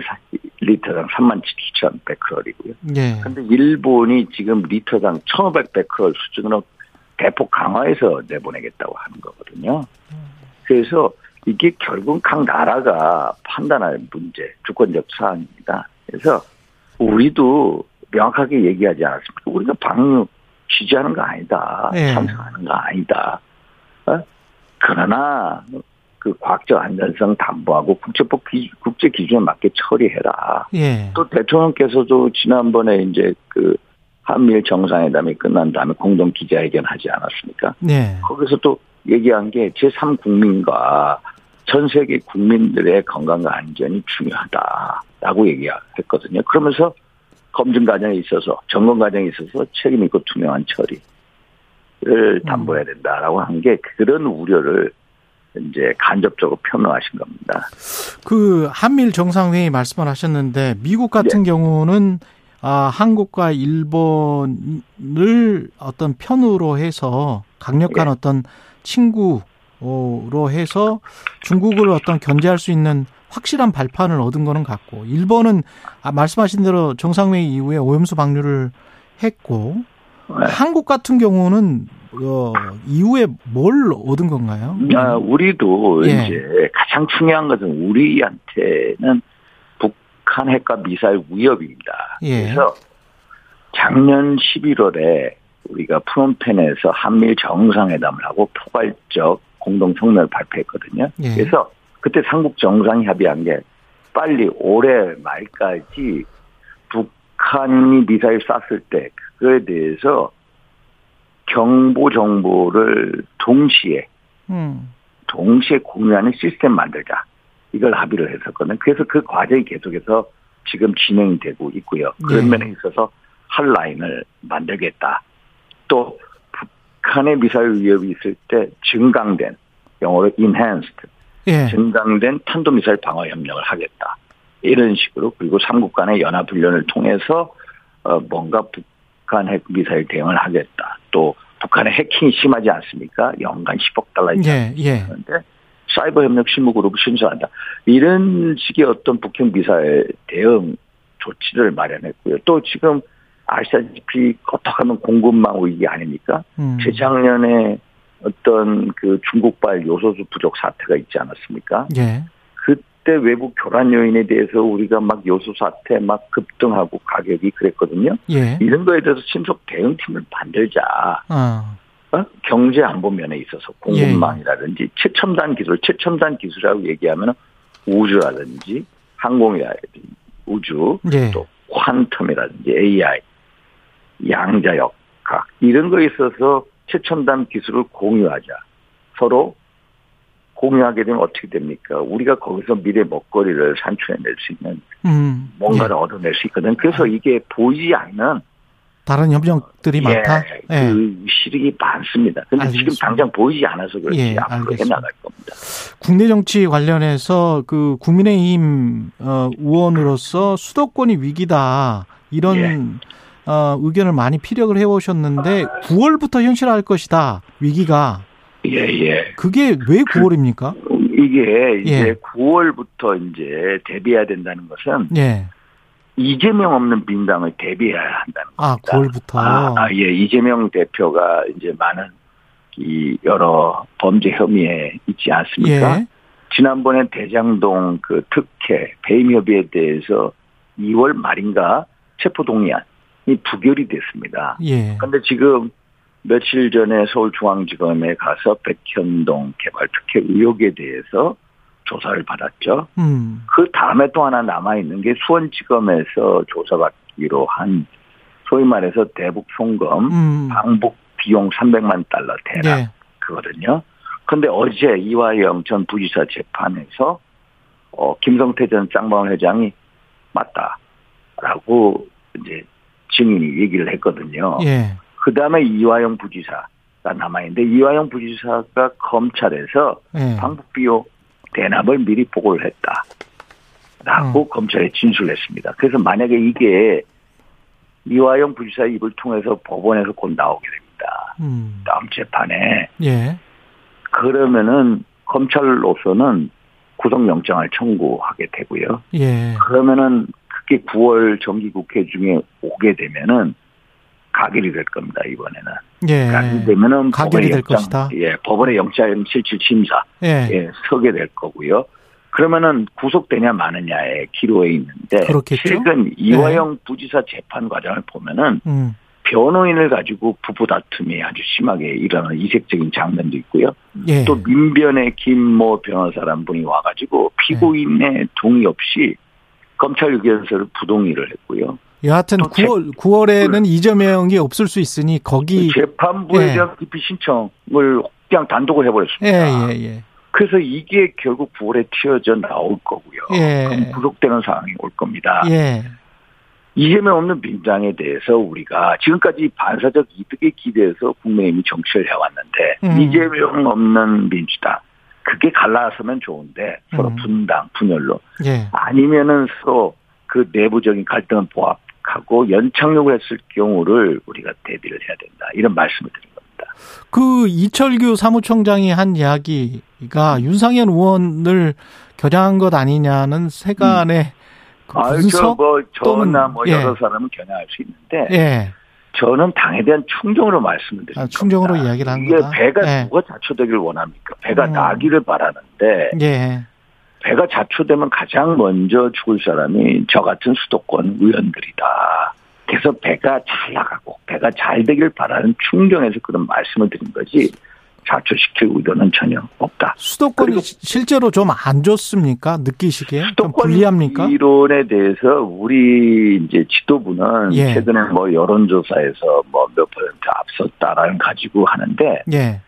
리터당 삼만 칠천 백 킬로칼로리고요. 그런데 예. 일본이 지금 리터당 천오백 백 킬로칼로리 수준으로 대폭 강화해서 내보내겠다고 하는 거거든요. 그래서 이게 결국 각 나라가 판단할 문제, 주권적 사항입니다. 그래서 우리도 명확하게 얘기하지 않았습니다. 우리가 방류 취재하는 거 아니다. 예. 참석하는 거 아니다. 어? 그러나 그 과학적 안전성 담보하고 국제법 기준, 국제 기준에 맞게 처리해라. 예. 또 대통령께서도 지난번에 이제 그 한미일 정상회담이 끝난 다음에 공동 기자회견 하지 않았습니까? 예. 거기서 또 얘기한 게 제삼 국민과 전 세계 국민들의 건강과 안전이 중요하다라고 얘기했거든요. 그러면서 검증 과정에 있어서 점검 과정에 있어서 책임 있고 투명한 처리를 담보해야 된다라고 한 게 그런 우려를 이제 간접적으로 표명하신 겁니다. 그 한미일 정상회의 말씀을 하셨는데 미국 같은 네. 경우는 아, 한국과 일본을 어떤 편으로 해서 강력한 네. 어떤 친구로 해서 중국을 어떤 견제할 수 있는 확실한 발판을 얻은 거는 같고 일본은 말씀하신 대로 정상회의 이후에 오염수 방류를 했고 네. 한국 같은 경우는 어, 이후에 뭘 얻은 건가요? 아, 우리도 예. 이제 가장 중요한 것은 우리한테는 북한 핵과 미사일 위협입니다. 예. 그래서 작년 십일월에 우리가 프놈펜에서 한미일 정상회담을 하고 포괄적 공동성명을 발표했거든요. 예. 그래서 그때 삼국 정상이 합의한 게 빨리 올해 말까지 북한이 미사일 쐈을 때 그거에 대해서 경보 정보를 동시에 음. 동시에 공유하는 시스템 만들자. 이걸 합의를 했었거든요. 그래서 그 과정이 계속해서 지금 진행이 되고 있고요. 그런 네. 면에 있어서 한 라인을 만들겠다. 또 북한의 미사일 위협이 있을 때 증강된 영어로 enhanced 예. 증강된 탄도미사일 방어 협력을 하겠다. 이런 식으로 그리고 삼국 간의 연합훈련을 통해서 뭔가 북한 핵 미사일 대응을 하겠다. 또 북한의 해킹이 심하지 않습니까? 연간 십억 달러 이상 그런데 예. 예. 사이버 협력 실무그룹을 신설한다. 이런 식의 어떤 북핵 미사일 대응 조치를 마련했고요. 또 지금 아시다시피 껐떡하면 공급망 위기 아닙니까? 음. 재작년에 어떤 그 중국발 요소수 부족 사태가 있지 않았습니까? 예. 그때 외국 교란 요인에 대해서 우리가 막 요소 사태 막 급등하고 가격이 그랬거든요. 예. 이런 거에 대해서 신속 대응팀을 만들자. 어. 어? 경제 안보 면에 있어서 공급망이라든지 예. 최첨단 기술, 최첨단 기술이라고 얘기하면 우주라든지 항공이라든지 우주, 예. 또 퀀텀이라든지 에이아이, 양자역학 이런 거에 있어서 최첨단 기술을 공유하자. 서로 공유하게 되면 어떻게 됩니까? 우리가 거기서 미래 먹거리를 산출해낼 수 있는 음, 뭔가를 예. 얻어낼 수 있거든. 그래서 이게 보이지 않는 다른 협력들이 예, 많다. 예. 그 실익이 많습니다. 그런데 지금 당장 보이지 않아서 그렇지 예, 앞으로 해나갈 겁니다. 국내 정치 관련해서 그 국민의힘 의원으로서 수도권이 위기다 이런. 예. 어, 의견을 많이 피력을 해오셨는데 구월부터 현실화할 것이다 위기가 예예 예. 그게 왜 구월입니까? 이게 이제 예. 구월부터 이제 대비해야 된다는 것은 예. 이재명 없는 민당을 대비해야 한다는 아, 겁니다. 구월부터 아, 아, 예 이재명 대표가 이제 많은 이 여러 범죄 혐의에 있지 않습니까? 예. 지난번에 대장동 그 특혜 배임 협의에 대해서 이월 말인가 체포 동의안 이 부결이 됐습니다. 그런데 예. 지금 며칠 전에 서울중앙지검에 가서 백현동 개발 특혜 의혹에 대해서 조사를 받았죠. 음. 그 다음에 또 하나 남아있는 게 수원지검에서 조사받기로 한 소위 말해서 대북 송금 음. 방북 비용 삼백만 달러 대납 네. 그거든요. 그런데 어제 이화영 전 부지사 재판에서 어, 김성태 전 쌍방울 회장이 맞다라고 이제 증인이 얘기를 했거든요. 예. 그 다음에 이화영 부지사가 남아있는데 이화영 부지사가 검찰에서 예. 방북비용 대납을 미리 보고를 했다라고 음. 검찰에 진술했습니다. 그래서 만약에 이게 이화영 부지사 입을 통해서 법원에서 곧 나오게 됩니다. 음. 다음 재판에. 예. 그러면은 검찰로서는 구속영장을 청구하게 되고요. 예. 그러면은 그게 구월 정기국회 중에 오게 되면은 가결이 될 겁니다. 이번에는. 예. 가결이 되면은 가결이 될 영장, 것이다. 예. 법원의 영장 실질 심사 예. 예. 서게 될 거고요. 그러면은 구속되냐 마느냐의 기로에 있는데 그렇겠죠? 최근 이화영 예. 부지사 재판 과정을 보면은 음. 변호인을 가지고 부부 다툼이 아주 심하게 일어나는 이색적인 장면도 있고요. 예. 또 민변의 김모 변호사란 분이 와가지고 피고인의 예. 동의 없이 검찰 의견서를 부동의를 했고요. 여하튼 구월, 구월에는 이재명이 없을 수 있으니 거기. 재판부에 예. 대한 기피 신청을 그냥 단독을 해버렸습니다. 예, 예, 예. 그래서 이게 결국 구월에 튀어져 나올 거고요. 예. 그럼 구속되는 상황이 올 겁니다. 예. 이재명 없는 민주당에 대해서 우리가 지금까지 반사적 이득에 기대해서 국민의힘이 정치를 해왔는데 음. 이재명 없는 민주당 그게 갈라서면 좋은데 서로 음. 분당, 분열로 예. 아니면은 서로 그 내부적인 갈등을 보합하고 연착륙을 했을 경우를 우리가 대비를 해야 된다 이런 말씀을 드립니다. 그 이철규 사무총장이 한 이야기가 윤상현 의원을 겨냥한 것 아니냐는 세간의 음. 분석 뭐 저나 뭐 예. 여러 사람은 겨냥할 수 있는데 예. 저는 당에 대한 충정으로 말씀을 드립니다. 아, 충정으로 겁니다. 이야기를 한 거다. 이게 배가 예. 누가 자초되길 원합니까? 배가 음. 나기를 바라는데 예. 배가 자초되면 가장 먼저 죽을 사람이 저 같은 수도권 의원들이다. 그래서 배가 잘 나가고 배가 잘 되길 바라는 충정에서 그런 말씀을 드린 거지 자초시킬 의도는 전혀 없다. 수도권이 실제로 좀 안 좋습니까? 느끼시기에? 좀 불리합니까? 수도권 이론에 대해서 우리 이제 지도부는 예. 최근에 뭐 여론조사에서 뭐 몇 퍼센트 앞섰다라는 가지고 하는데 예.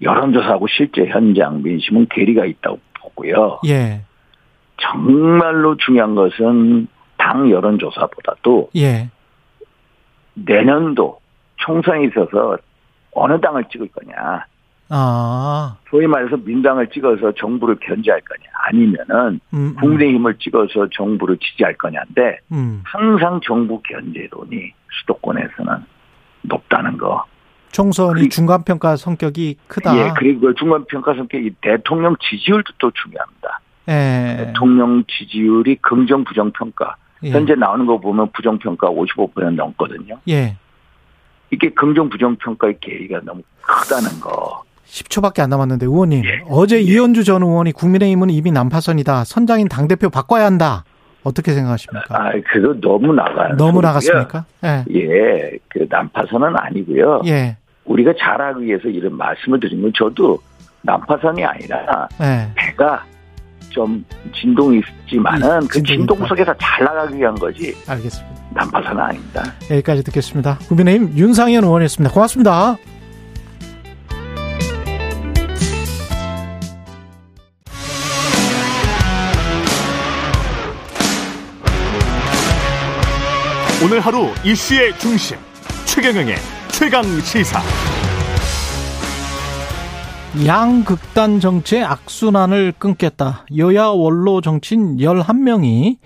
여론조사하고 실제 현장 민심은 괴리가 있다고 보고요. 예. 정말로 중요한 것은 당 여론조사보다도 예. 내년도 총선에 있어서 어느 당을 찍을 거냐. 아. 소위 말해서 민당을 찍어서 정부를 견제할 거냐 아니면은 음, 음. 국민의힘을 찍어서 정부를 지지할 거냐인데 음. 항상 정부 견제론이 수도권에서는 높다는 거. 총선이 그리고, 중간평가 성격이 크다. 예, 그리고 중간평가 성격이 대통령 지지율도 또 중요합니다. 예. 대통령 지지율이 긍정 부정평가. 예. 현재 나오는 거 보면 부정평가 오십오 퍼센트 넘거든요. 예. 이게 긍정 부정평가의 괴리가 너무 크다는 거. 십 초밖에 안 남았는데 의원님. 예. 어제 예. 이현주 전 의원이 국민의힘은 이미 난파선이다. 선장인 당대표 바꿔야 한다. 어떻게 생각하십니까? 아, 그거 너무 나가요. 너무 나갔습니까? 예. 예. 그 난파선은 아니고요. 예. 우리가 잘하기 위해서 이런 말씀을 드리면 저도 난파선이 아니라 예. 배가 좀 진동이 있지만은 예. 그 진동 속에서 잘 나가기 위한 거지. 알겠습니다. 난파선은 아닙니다. 여기까지 듣겠습니다. 국민의힘 윤상현 의원이었습니다. 고맙습니다. 오늘 하루 이슈의 중심 최경영의 최강시사. 양극단 정치의 악순환을 끊겠다. 여야 원로 정치인 열한 명이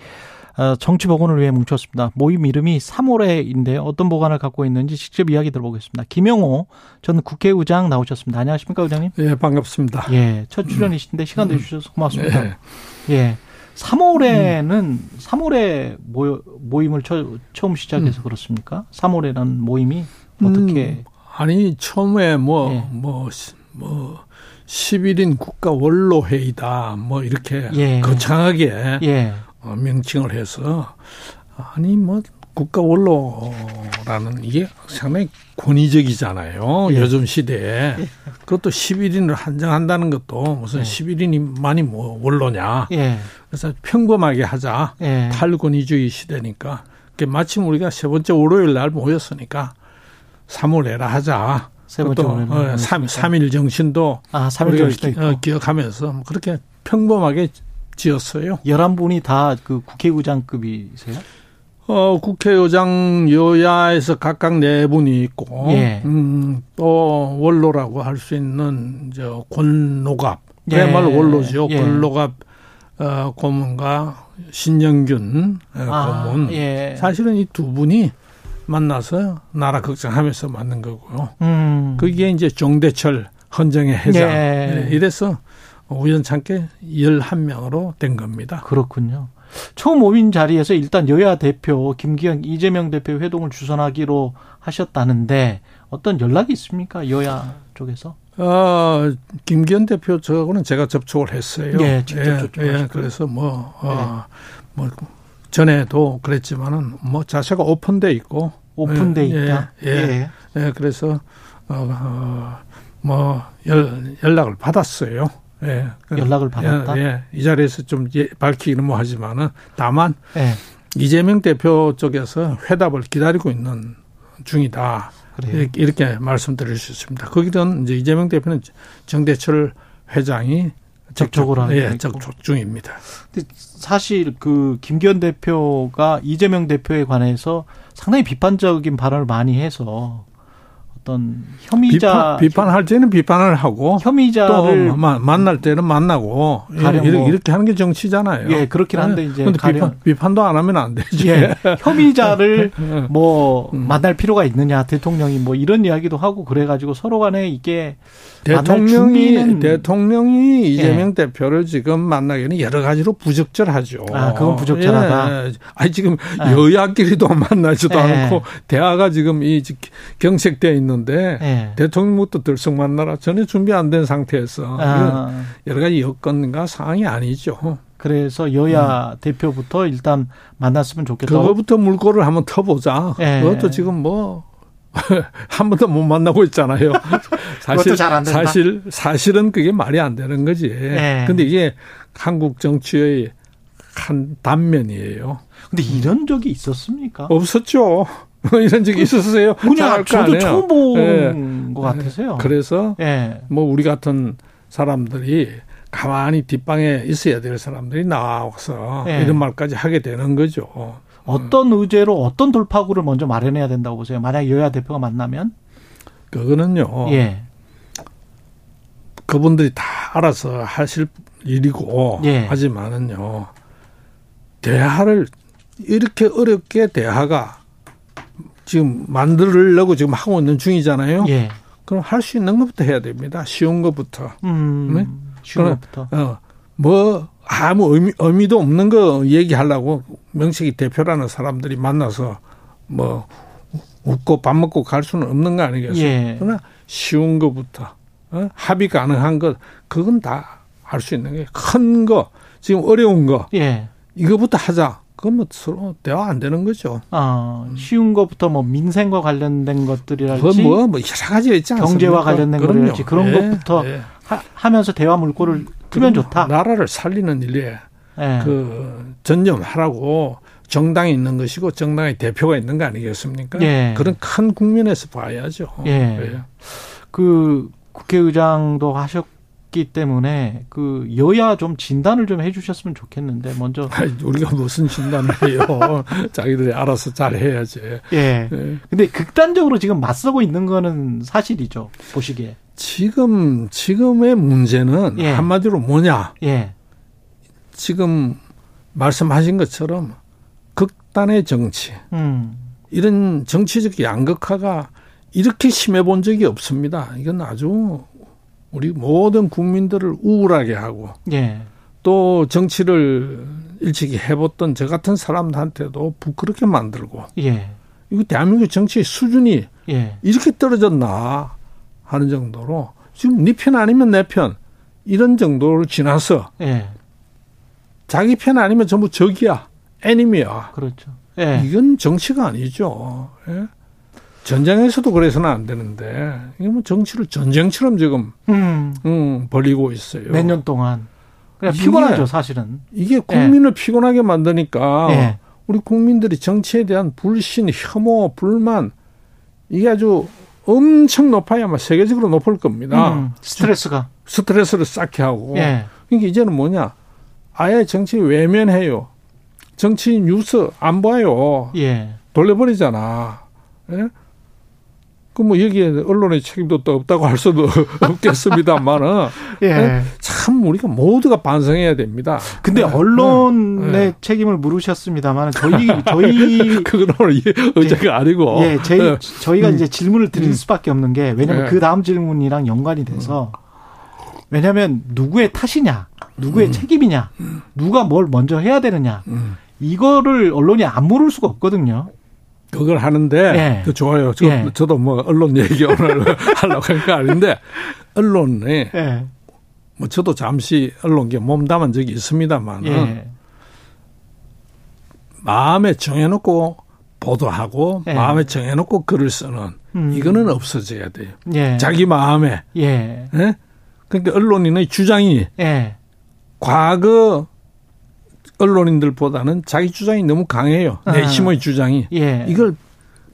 정치보건을 위해 뭉쳤습니다. 모임 이름이 삼월회인데요. 어떤 보관을 갖고 있는지 직접 이야기 들어보겠습니다. 김영호 전 국회의장 나오셨습니다. 안녕하십니까, 의장님? 예, 반갑습니다. 예, 첫 출연이신데 시간 내주셔서 고맙습니다. 예. 예. 삼월에는 음. 삼월에 모, 모임을 처, 처음 시작해서 음. 그렇습니까? 삼월에라는 모임이 어떻게? 음, 아니 처음에 뭐 뭐 뭐 예. 뭐 십일 인 국가 원로회의다 뭐 이렇게 예. 거창하게 예. 어, 명칭을 해서 아니 뭐 국가 원로라는 이게 상당히 권위적이잖아요. 예. 요즘 시대에. 예. 그것도 십일 인을 한정한다는 것도 무슨 예. 십일 인만이 뭐 원로냐. 예. 그래서 평범하게 하자. 예. 탈권위주의 시대니까. 마침 우리가 세 번째 월요일 날 모였으니까 삼월에라 하자. 세 번째 월요일. 삼 일 정신도 아, 삼 일 정신도 있고. 기억하면서 그렇게 평범하게 지었어요. 열한 분이 다 그 국회의장급이세요? 어, 국회의장 여야에서 각각 네 분이 있고, 예. 음, 또 원로라고 할 수 있는 저 권노갑, 그야말로 예. 원로죠. 예. 권노갑 어, 고문과 신영균 아, 고문. 예. 사실은 이 두 분이 만나서 나라 걱정하면서 만든 거고요. 음. 그게 이제 종대철 헌정의 회장 예. 이래서 우연찮게 열한 명으로 된 겁니다. 그렇군요. 처음 모인 자리에서 일단 여야 대표 김기현, 이재명 대표 회동을 주선하기로 하셨다는데 어떤 연락이 있습니까? 여야 쪽에서? 어, 김기현 대표 저하고는 제가 접촉을 했어요. 예, 직접 예, 접촉을 했어요. 예, 그래서 뭐, 어, 예. 뭐 전에도 그랬지만은 뭐 자세가 오픈돼 있고 오픈돼 예, 있다. 예, 예. 예. 예 그래서 어, 뭐 연, 연락을 받았어요. 예, 연락을 받았다. 예, 예, 이 자리에서 좀 밝히기는 뭐 하지만은 다만 예. 이재명 대표 쪽에서 회답을 기다리고 있는 중이다. 그래요. 이렇게 말씀드릴 수 있습니다. 거기든 이제 이재명 대표는 정대철 회장이 접촉을 하는 예, 접촉 중입니다. 근데 사실 그 김기현 대표가 이재명 대표에 관해서 상당히 비판적인 발언을 많이 해서. 어떤 혐의자. 비판, 비판할 때는 비판을 하고. 혐의자를. 또 마, 만날 때는 만나고. 가령 이렇게, 뭐, 이렇게 하는 게 정치잖아요. 예, 그렇긴 한데 이제. 근데 비판, 비판도 안 하면 안 되지. 예, 혐의자를 뭐 음. 만날 필요가 있느냐. 대통령이 뭐 이런 이야기도 하고 그래가지고 서로 간에 이게. 대통령이, 대통령이 이재명 예. 대표를 지금 만나기에는 여러 가지로 부적절하죠. 아, 그건 부적절하다. 예. 아니, 지금 예. 여야끼리도 만나지도 예. 않고 대화가 지금 이 경색되어 있는 인데 예. 대통령부터 들썩 만나라 전혀 준비 안 된 상태에서 아. 여러 가지 여건과 상황이 아니죠. 그래서 여야 음. 대표부터 일단 만났으면 좋겠다. 그거부터 물꼬를 한번 터보자. 예. 그것도 지금 뭐 한 번도 못 만나고 있잖아요. 사실 잘 안 된다. 사실 사실은 그게 말이 안 되는 거지. 예. 근데 이게 한국 정치의 한 단면이에요. 근데 이런 적이 있었습니까? 없었죠. 이런 적이 있었어요. 그냥 저도 처음 본 것 같아서요. 그래서 예. 뭐 우리 같은 사람들이 가만히 뒷방에 있어야 될 사람들이 나와서 예. 이런 말까지 하게 되는 거죠. 어떤 의제로 어떤 돌파구를 먼저 마련해야 된다고 보세요? 만약 여야 대표가 만나면? 그거는요. 예. 그분들이 다 알아서 하실 일이고 예. 하지만은요. 대화를 이렇게 어렵게 대화가 지금 만들려고 지금 하고 있는 중이잖아요. 예. 그럼 할 수 있는 것부터 해야 됩니다. 쉬운 것부터. 음, 네? 쉬운 것부터. 어, 뭐 아무 의미, 의미도 없는 거 얘기하려고 명식이 대표라는 사람들이 만나서 뭐 웃고 밥 먹고 갈 수는 없는 거 아니겠어요. 예. 그러나 쉬운 것부터 어? 합의 가능한 것 그건 다 할 수 있는 게 큰 거 지금 어려운 거 예. 이거부터 하자. 그러면 서로 대화 안 되는 거죠. 아, 쉬운 것부터 뭐 민생과 관련된 것들이랄지, 뭐, 뭐 여러 가지 있지 않습니까? 경제와 관련된 것들이랄지 그런 예, 것부터 예. 하, 하면서 대화 물꼬를 틀면 좋다. 나라를 살리는 일에 예. 그 전념하라고 정당이 있는 것이고 정당의 대표가 있는 거 아니겠습니까? 예. 그런 큰 국면에서 봐야죠. 예. 예. 그 국회의장도 하셨고. 때문에 그 여야 좀 진단을 좀 해주셨으면 좋겠는데 먼저 아니, 우리가 무슨 진단을 해요? 자기들이 알아서 잘 해야지. 예. 예. 근데 극단적으로 지금 맞서고 있는 거는 사실이죠. 보시기에 지금 지금의 문제는 예. 한마디로 뭐냐? 예. 지금 말씀하신 것처럼 극단의 정치 음. 이런 정치적 양극화가 이렇게 심해 본 적이 없습니다. 이건 아주 우리 모든 국민들을 우울하게 하고 예. 또 정치를 일찍이 해봤던 저 같은 사람한테도 부끄럽게 만들고 예. 이거 대한민국 정치의 수준이 예. 이렇게 떨어졌나 하는 정도로 지금 네 편 아니면 내 편 이런 정도를 지나서 예. 자기 편 아니면 전부 적이야 애니미야. 그렇죠. 예. 이건 정치가 아니죠. 예? 전장에서도 그래서는 안 되는데 이게 뭐 정치를 전쟁처럼 지금 음. 음, 벌이고 있어요. 몇 년 동안. 그냥 피곤하죠, 사실은. 이게 국민을 예. 피곤하게 만드니까 예. 우리 국민들이 정치에 대한 불신, 혐오, 불만 이게 아주 엄청 높아야 아마 세계적으로 높을 겁니다. 음, 스트레스가. 스트레스를 쌓게 하고. 예. 그러니까 이제는 뭐냐. 아예 정치 외면해요. 정치 뉴스 안 봐요. 예. 돌려버리잖아. 예? 그 뭐 여기에 언론의 책임도 또 없다고 할 수도 없겠습니다만은 예. 참 우리가 모두가 반성해야 됩니다. 근데 네. 언론의 네. 책임을 물으셨습니다만 저희 저희 그건 오늘 의제가 예. 아니고 예, 저희, 예. 저희가 음. 이제 질문을 드릴 음. 수밖에 없는 게 왜냐하면 예. 그 다음 질문이랑 연관이 돼서 왜냐하면 누구의 탓이냐, 누구의 음. 책임이냐, 음. 누가 뭘 먼저 해야 되느냐 음. 이거를 언론이 안 물을 수가 없거든요. 그걸 하는데 예. 좋아요. 저, 예. 저도 뭐 언론 얘기 오늘 하려고 한 거 아닌데 언론에 예. 뭐 저도 잠시 언론계 몸담은 적이 있습니다만 예. 마음에 정해놓고 보도하고 예. 마음에 정해놓고 글을 쓰는 음. 이거는 없어져야 돼요. 예. 자기 마음에. 예. 예? 그러니까 언론인의 주장이 예. 과거 언론인들보다는 자기 주장이 너무 강해요. 내심의 아. 주장이. 예. 이걸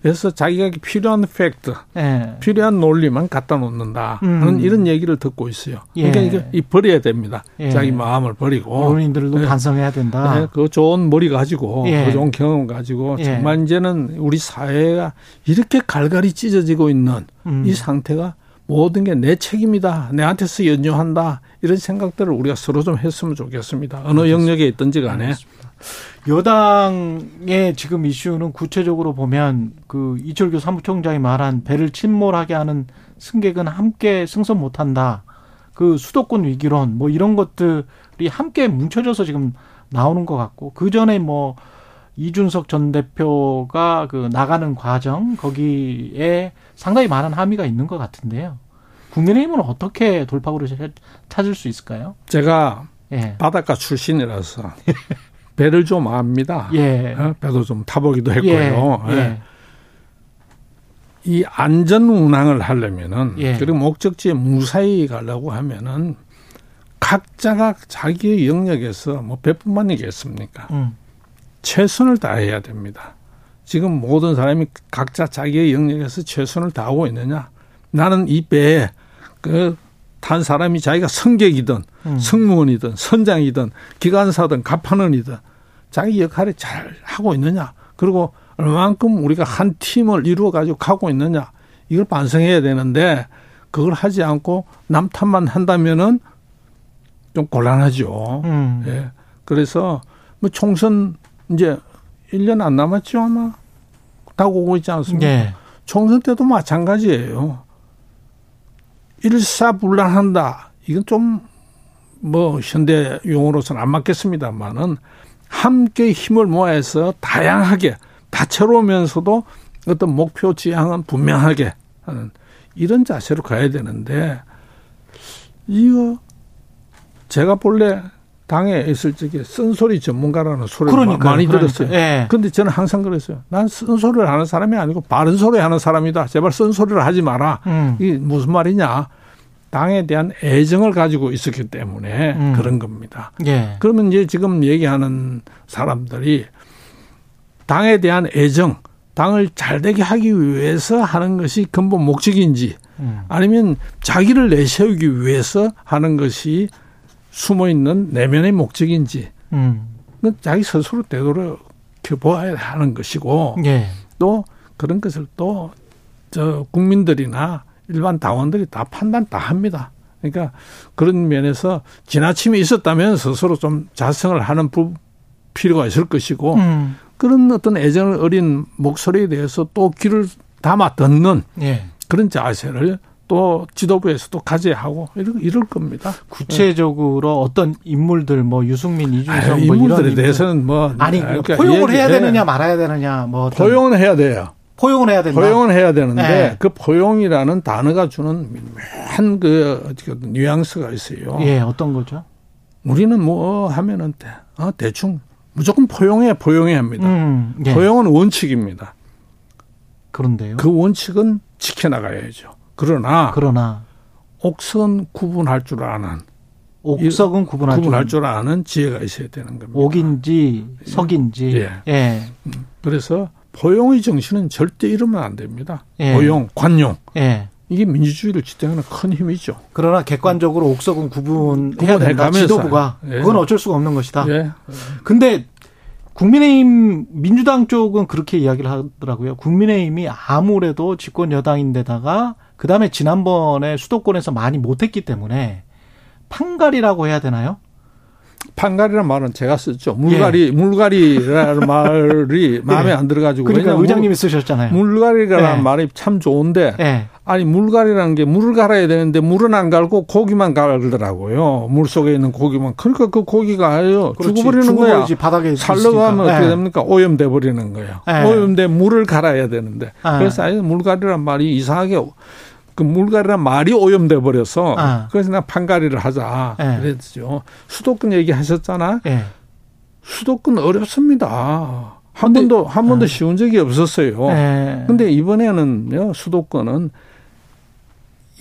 그래서 자기가 필요한 팩트, 예. 필요한 논리만 갖다 놓는다. 음. 이런 얘기를 듣고 있어요. 예. 그러니까 이거 버려야 됩니다. 예. 자기 마음을 버리고. 언론인들도 예. 반성해야 된다. 예. 그 좋은 머리 가지고, 예. 그 좋은 경험 가지고 예. 정말 이제는 우리 사회가 이렇게 갈갈이 찢어지고 있는 음. 이 상태가 모든 게 내 책임이다. 내한테서 연유한다. 이런 생각들을 우리가 서로 좀 했으면 좋겠습니다. 어느 알겠습니다. 영역에 있든지 간에. 알겠습니다. 여당의 지금 이슈는 구체적으로 보면 그 이철규 사무총장이 말한 배를 침몰하게 하는 승객은 함께 승선 못한다. 그 수도권 위기론 뭐 이런 것들이 함께 뭉쳐져서 지금 나오는 것 같고 그전에 뭐 이준석 전 대표가 그 나가는 과정 거기에 상당히 많은 함의가 있는 것 같은데요. 국민의힘은 어떻게 돌파구를 찾을 수 있을까요? 제가 예. 바닷가 출신이라서 배를 좀 압니다. 예. 배도 좀 타보기도 했고요. 예. 예. 이 안전 운항을 하려면은 예. 그리고 목적지에 무사히 가려고 하면은 각자가 자기의 영역에서 뭐 배뿐만이겠습니까? 음. 최선을 다해야 됩니다. 지금 모든 사람이 각자 자기의 영역에서 최선을 다하고 있느냐? 나는 이 배에 그 탄 사람이 자기가 승객이든 음. 승무원이든 선장이든 기관사든 갑판원이든 자기 역할을 잘 하고 있느냐? 그리고 얼만큼 우리가 한 팀을 이루어 가지고 가고 있느냐? 이걸 반성해야 되는데 그걸 하지 않고 남 탓만 한다면은 좀 곤란하죠. 음. 예. 그래서 뭐 총선 이제 일 년 안 남았죠 아마 딱 오고 있지 않습니까? 네. 총선 때도 마찬가지예요. 일사불란한다. 이건 좀 뭐 현대 용어로서는 안 맞겠습니다만은 함께 힘을 모아서 다양하게 다채로우면서도 어떤 목표 지향은 분명하게 하는 이런 자세로 가야 되는데 이거 제가 본래 당에 있을 적에 쓴소리 전문가라는 소리를 그러니까요, 많이 그러니까요. 들었어요. 예. 그런데 저는 항상 그랬어요. 난 쓴소리를 하는 사람이 아니고 바른 소리 하는 사람이다. 제발 쓴소리를 하지 마라. 음. 이게 무슨 말이냐. 당에 대한 애정을 가지고 있었기 때문에 음. 그런 겁니다. 예. 그러면 이제 지금 얘기하는 사람들이 당에 대한 애정, 당을 잘되게 하기 위해서 하는 것이 근본 목적인지 음. 아니면 자기를 내세우기 위해서 하는 것이 숨어있는 내면의 목적인지 음. 자기 스스로 되돌아보아야 하는 것이고 예. 또 그런 것을 또 저 국민들이나 일반 당원들이 다 판단 다 합니다. 그러니까 그런 면에서 지나침이 있었다면 스스로 좀 자성을 하는 필요가 있을 것이고 음. 그런 어떤 애정을 어린 목소리에 대해서 또 귀를 담아 듣는 예. 그런 자세를 또 지도부에서도 가져야 하고 이럴, 이럴 겁니다. 구체적으로 네. 어떤 인물들 뭐 유승민, 이준석 아유, 뭐 인물들에 이런 대해서는 뭐 아니 그러니까 포용을 해야 되느냐 말아야 되느냐 뭐 포용은 해야 돼요. 포용은 해야 된다. 포용은 해야 되는데 네. 그 포용이라는 단어가 주는 묘한 그 뉘앙스가 있어요. 예, 어떤 거죠? 우리는 뭐 하면은 대, 어, 대충 무조건 포용해 포용해 합니다. 음, 예. 포용은 원칙입니다. 그런데요. 그 원칙은 지켜나가야죠. 그러나 그러나 옥석은 구분할 줄 아는 옥석은 구분할, 구분할 줄 아는 지혜가 있어야 되는 겁니다. 옥인지 석인지. 예. 예. 예. 그래서 포용의 정신은 절대 잃으면 안 됩니다. 예. 포용, 관용. 예. 이게 민주주의를 지탱하는 큰 힘이죠. 그러나 객관적으로 옥석은 구분해야 된다. 지도부가. 예. 그건 어쩔 수가 없는 것이다. 그런데 예. 국민의힘 민주당 쪽은 그렇게 이야기를 하더라고요. 국민의힘이 아무래도 집권 여당인데다가 그다음에 지난번에 수도권에서 많이 못했기 때문에 판갈이라고 해야 되나요? 판갈이라는 말은 제가 썼죠. 물갈이, 예. 물갈이라는 말이 마음에 예. 안 들어가지고. 그러니까 의장님이 쓰셨잖아요. 물갈이라는 예. 말이 참 좋은데 예. 아니 물갈이라는 게 물을 갈아야 되는데 물은 안 갈고 고기만 갈더라고요. 물속에 있는 고기만. 그러니까 그 고기가 아주 죽어버리는 죽어버리지, 거야. 바닥에 살러 가면 예. 어떻게 됩니까? 오염돼 버리는 거예요. 예. 오염돼 물을 갈아야 되는데. 예. 그래서 아니 물갈이라는 말이 이상하게. 그 물갈이란 말이 오염돼 버려서 아. 그래서 나 판갈이를 하자 예. 그랬죠. 수도권 얘기하셨잖아. 예. 수도권 어렵습니다. 한 근데, 번도 한 아. 번도 쉬운 적이 없었어요. 그런데 예. 이번에는요 수도권은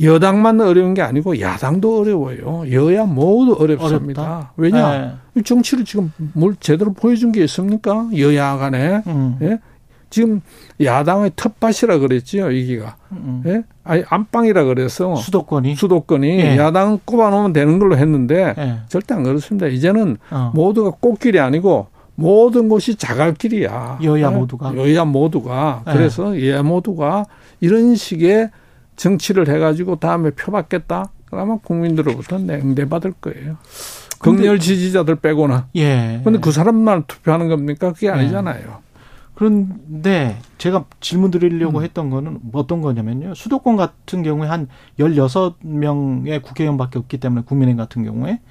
여당만 어려운 게 아니고 야당도 어려워요. 여야 모두 어렵습니다. 어렵다. 왜냐 예. 정치를 지금 뭘 제대로 보여준 게 있습니까? 여야 간에. 음. 예? 지금 야당의 텃밭이라 그랬지요, 이기가. 음. 예? 아니, 안방이라 그래서. 수도권이. 수도권이. 예. 야당은 꼽아놓으면 되는 걸로 했는데 예. 절대 안 그렇습니다. 이제는 어. 모두가 꽃길이 아니고 모든 곳이 자갈길이야. 여야 예? 모두가. 여야 모두가. 예. 그래서 여야 모두가 이런 식의 정치를 해가지고 다음에 표 받겠다. 그러면 국민들로부터 냉대받을 거예요. 극렬 지지자들 빼고는. 예. 근데 그 사람만 투표하는 겁니까? 그게 아니잖아요. 예. 그런데 제가 질문 드리려고 음. 했던 거는 어떤 거냐면요. 수도권 같은 경우에 한 열여섯 명의 국회의원밖에 없기 때문에 국민의힘 같은 경우에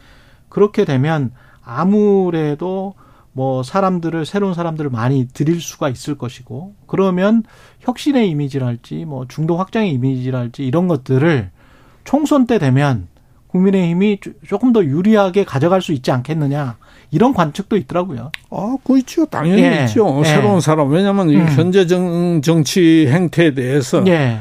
그렇게 되면 아무래도 뭐 사람들을 새로운 사람들을 많이 들일 수가 있을 것이고 그러면 혁신의 이미지랄지 뭐 중도 확장의 이미지랄지 이런 것들을 총선 때 되면 국민의힘이 조금 더 유리하게 가져갈 수 있지 않겠느냐. 이런 관측도 있더라고요. 아, 그거 있죠. 당연히 예. 있죠. 예. 새로운 사람. 왜냐하면 음. 현재 정, 정치 행태에 대해서 예.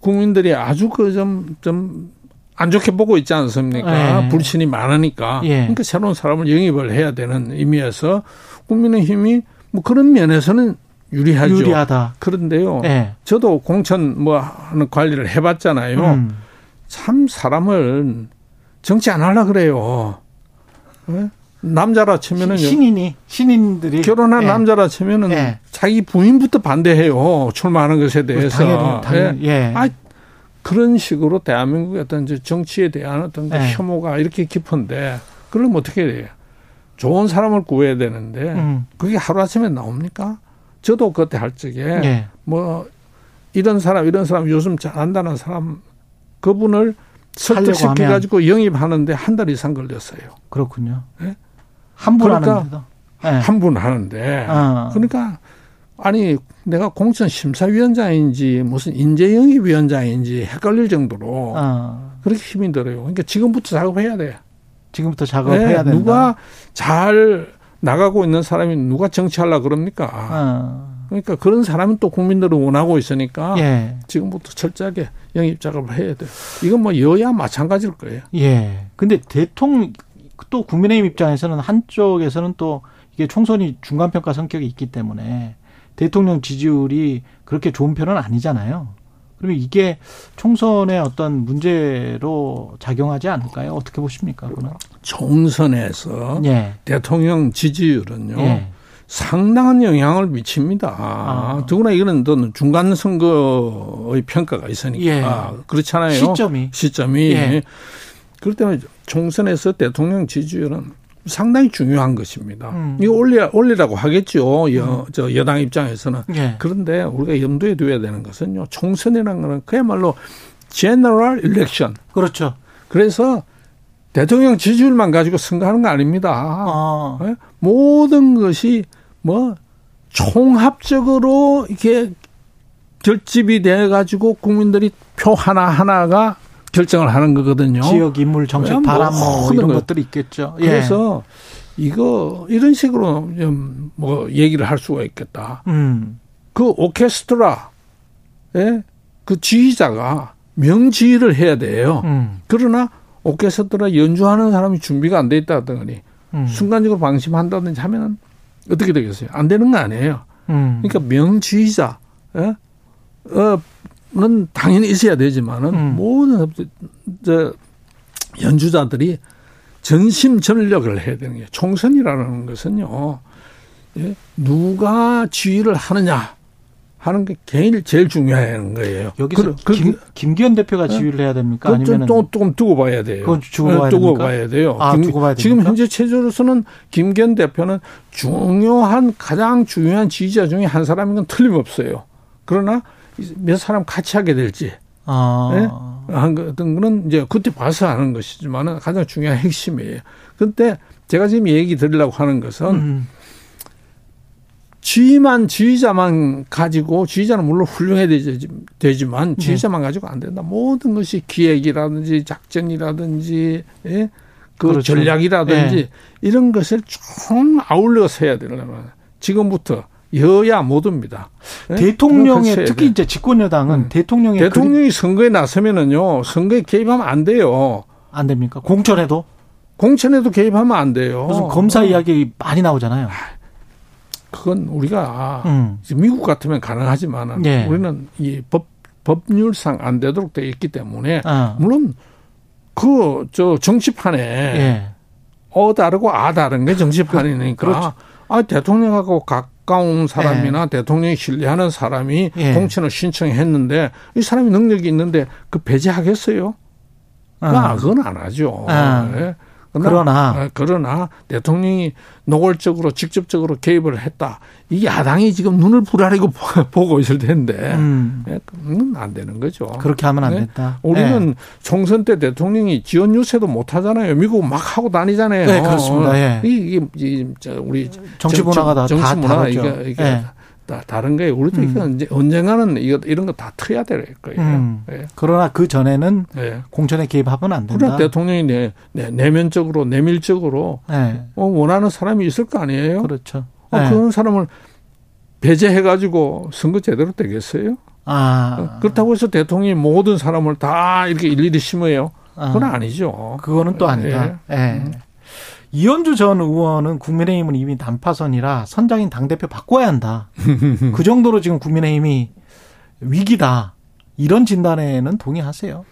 국민들이 아주 그 좀, 좀 안 좋게 보고 있지 않습니까? 예. 불신이 많으니까. 예. 그러니까 새로운 사람을 영입을 해야 되는 의미에서 국민의힘이 뭐 그런 면에서는 유리하죠. 유리하다. 그런데요. 예. 저도 공천 뭐 하는 관리를 해봤잖아요. 음. 참 사람을 정치 안 하려고 그래요. 네? 남자라 치면은 신인이 신인들이 결혼한 예. 남자라 치면은 예. 자기 부인부터 반대해요. 출마하는 것에 대해서. 당연히, 당연히. 예. 예. 아, 그런 식으로 대한민국의 어떤 정치에 대한 어떤 예. 혐오가 이렇게 깊은데 그럼 어떻게 해야 돼요? 좋은 사람을 구해야 되는데 음. 그게 하루아침에 나옵니까? 저도 그때 할 적에 예. 뭐 이런 사람 이런 사람 요즘 잘한다는 사람 그분을 설득시켜가지고 영입하는데 한 달 이상 걸렸어요. 그렇군요. 네? 한 분 그러니까 하는데도. 네. 한 분 하는데. 아. 그러니까 아니 내가 공천심사위원장인지 무슨 인재영입위원장인지 헷갈릴 정도로 아. 그렇게 힘이 들어요. 그러니까 지금부터 작업해야 돼요. 지금부터 작업해야 네. 된다. 누가 잘 나가고 있는 사람이 누가 정치하려고 그럽니까. 아. 그러니까 그런 사람은 또 국민들을 원하고 있으니까 예. 지금부터 철저하게 영입 작업을 해야 돼요. 이건 뭐 여야 마찬가지일 거예요. 예. 근데 대통령 또 국민의힘 입장에서는 한쪽에서는 또 이게 총선이 중간평가 성격이 있기 때문에 대통령 지지율이 그렇게 좋은 편은 아니잖아요. 그러면 이게 총선의 어떤 문제로 작용하지 않을까요? 어떻게 보십니까? 그건? 총선에서 예. 대통령 지지율은요. 예. 상당한 영향을 미칩니다. 아. 더구나 이거는 또 중간 선거의 평가가 있으니까 예. 그렇잖아요. 시점이 시점이 예. 그렇기 때문에 총선에서 대통령 지지율은 상당히 중요한 것입니다. 음. 이거 올리 올리라고 하겠죠. 여, 음. 저 여당 입장에서는 예. 그런데 우리가 염두에 두어야 되는 것은요. 총선이라는 거는 그야말로 제너럴 일렉션. 그렇죠. 그래서 대통령 지지율만 가지고 선거하는 거 아닙니다. 아. 네? 모든 것이 뭐 총합적으로 이렇게 결집이 돼가지고 국민들이 표 하나하나가 결정을 하는 거거든요. 지역 인물 정책 바람 뭐 이런 것들이 있겠죠. 그래서 예. 이거 이런 식으로 좀 뭐 얘기를 할 수가 있겠다. 음. 그 오케스트라의 그 지휘자가 명지휘를 해야 돼요. 음. 그러나 오케스트라 연주하는 사람이 준비가 안 돼 있다 하더니 음. 순간적으로 방심한다든지 하면 어떻게 되겠어요? 안 되는 거 아니에요. 음. 그러니까 명지휘자 예? 어, 는 당연히 있어야 되지만은 음. 모든 이제 연주자들이 전심전력을 해야 되는 게 총선이라는 것은요. 예? 누가 지휘를 하느냐 하는 게 제일 제일 중요한 거예요. 여기서 그, 김, 그, 김기현 대표가 지휘를 해야 됩니까? 아니면 또 조금 두고 봐야 돼요. 그건 두고 봐야, 두고 봐야 돼요. 아, 김, 두고 봐야 지금 현재 체제로서는 김기현 대표는 중요한 가장 중요한 지휘자 중에 한 사람인 건 틀림없어요. 그러나 몇 사람 같이 하게 될지 아. 예? 어떤 거는 이제 그때 봐서 하는 것이지만 가장 중요한 핵심이에요. 그런데 제가 지금 얘기 드리려고 하는 것은 음. 지휘만 지휘자만 가지고 지휘자는 물론 훌륭해야 되지, 되지만 지휘자만 가지고 안 된다. 모든 것이 기획이라든지 작전이라든지 예? 그 그렇죠. 전략이라든지 예. 이런 것을 총 아울러서 해야 되려면 지금부터. 여야 모두입니다. 네? 대통령의 특히 이제 집권 여당은 네. 대통령의 대통령이 그리... 선거에 나서면은요 선거에 개입하면 안 돼요. 안 됩니까? 공천에도 공천에도 개입하면 안 돼요. 무슨 검사 이야기 많이 나오잖아요. 그건 우리가 음. 미국 같으면 가능하지만 네. 우리는 이 법 법률상 안 되도록 돼 있기 때문에 아. 물론 그 저 정치판에 네. 어 다르고 아 다른 게 정치판이니까 그렇죠. 아 대통령하고 각 가까운 사람이나 네. 대통령이 신뢰하는 사람이 네. 공천을 신청했는데 이 사람이 능력이 있는데 그 배제하겠어요? 아, 아 그건 안 하죠. 아. 네. 그러나 그러나, 그러나 대통령이 노골적으로 직접적으로 개입을 했다. 이 야당이 지금 눈을 부라리고 보고 있을 텐데 음. 네, 그건 안 되는 거죠. 그렇게 하면 안 네. 됐다. 우리는 네. 총선 때 대통령이 지원 유세도 못 하잖아요. 미국 막 하고 다니잖아요. 네, 그렇습니다. 네. 이게, 이게 우리 정치 문화가 다 정치 문화 이게, 이게 네. 다 다른 거예요. 우리도 음. 이제 언젠가는 이거 이런 거 다 틀어야 될 거예요. 음. 예. 그러나 그 전에는 예. 공천에 개입하면 안 된다. 대통령이 내, 내, 내면적으로 내밀적으로 예. 어, 원하는 사람이 있을 거 아니에요. 그렇죠. 어, 예. 그런 사람을 배제해가지고 선거 제대로 되겠어요? 아. 그렇다고 해서 대통령이 모든 사람을 다 이렇게 일일이 심어요. 그건 아. 아니죠. 그거는 또 아니다. 예. 예. 음. 이현주 전 의원은 국민의힘은 이미 난파선이라 선장인 당대표 바꿔야 한다. 그 정도로 지금 국민의힘이 위기다. 이런 진단에는 동의하세요?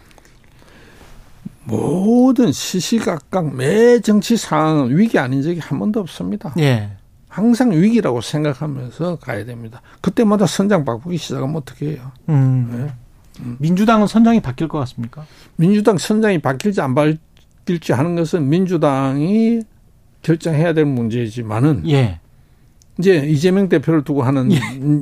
모든 시시각각 매 정치 상황은 위기 아닌 적이 한 번도 없습니다. 예. 항상 위기라고 생각하면서 가야 됩니다. 그때마다 선장 바꾸기 시작하면 어떻게 해요? 음. 네. 음. 민주당은 선장이 바뀔 것 같습니까? 민주당 선장이 바뀔지 안 바뀔지 될지 하는 것은 민주당이 결정해야 될 문제이지만은 예. 이제 이재명 대표를 두고 하는 예.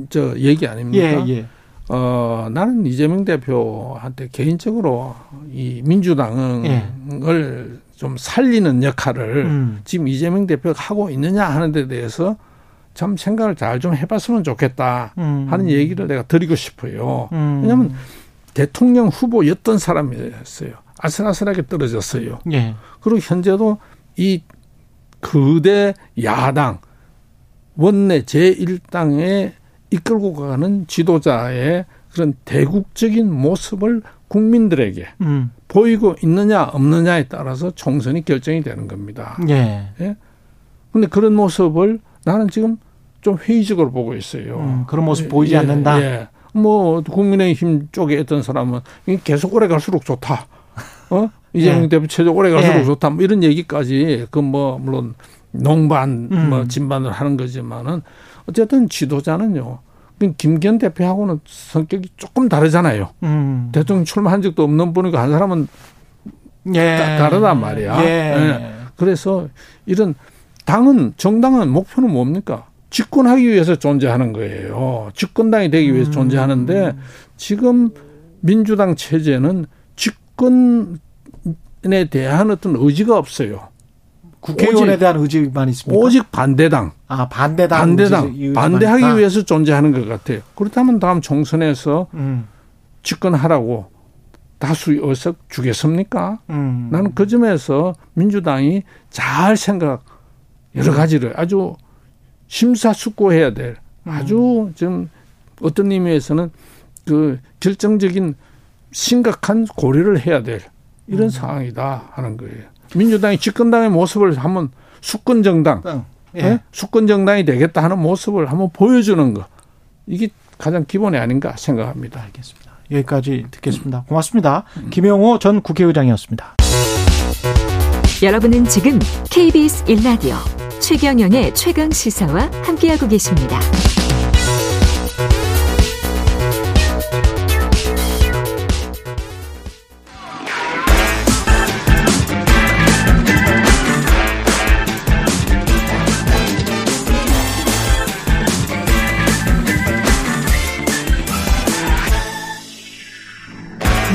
저 얘기 아닙니까? 예, 예. 어, 나는 이재명 대표한테 개인적으로 이 민주당을 예. 좀 살리는 역할을 음. 지금 이재명 대표가 하고 있느냐 하는 데 대해서 참 생각을 잘 좀 해봤으면 좋겠다 음. 하는 얘기를 내가 드리고 싶어요. 음. 왜냐하면 대통령 후보였던 사람이었어요. 아슬아슬하게 떨어졌어요. 예. 그리고 현재도 이 그대 야당 원내 제일 당에 이끌고 가는 지도자의 그런 대국적인 모습을 국민들에게 음. 보이고 있느냐 없느냐에 따라서 총선이 결정이 되는 겁니다. 예. 예? 근데 그런 모습을 나는 지금 좀 회의적으로 보고 있어요. 음, 그런 모습 보이지 예, 않는다. 예. 뭐 국민의힘 쪽에 있던 사람은 계속 오래 갈수록 좋다. 어? 이재명 예. 대표 체제 오래 갈수록 예. 좋다. 뭐 이런 얘기까지 그 뭐 물론 농반 음. 뭐 진반을 하는 거지만은 어쨌든 지도자는요. 김기현 대표하고는 성격이 조금 다르잖아요. 음. 대통령 출마한 적도 없는 분이고 한 사람은 예. 다, 다르단 말이야. 예. 예. 그래서 이런 당은 정당은 목표는 뭡니까? 집권하기 위해서 존재하는 거예요. 집권당이 되기 위해서 음. 존재하는데 지금 민주당 체제는 집권에 대한 어떤 의지가 없어요. 국회의원에 오직, 대한 의지만 있습니다. 오직 반대당. 아, 반대당. 반대당. 의지, 반대하기 있다. 위해서 존재하는 것 같아요. 그렇다면 다음 총선에서 음. 집권하라고 다수 의석 주겠습니까? 음. 나는 그 점에서 민주당이 잘 생각 여러 가지를 아주 심사숙고해야 될 아주 좀 어떤 의미에서는 그 결정적인 심각한 고려를 해야 될 이런 음. 상황이다 하는 거예요. 민주당이 집권당의 모습을 한번 수권정당, 어, 예. 네? 수권정당이 되겠다 하는 모습을 한번 보여주는 거. 이게 가장 기본이 아닌가 생각합니다. 알겠습니다. 여기까지 듣겠습니다. 고맙습니다. 음. 김영호 전 국회의장이었습니다. 여러분은 지금 케이비에스 일 라디오 최경영의 최강시사와 함께하고 계십니다.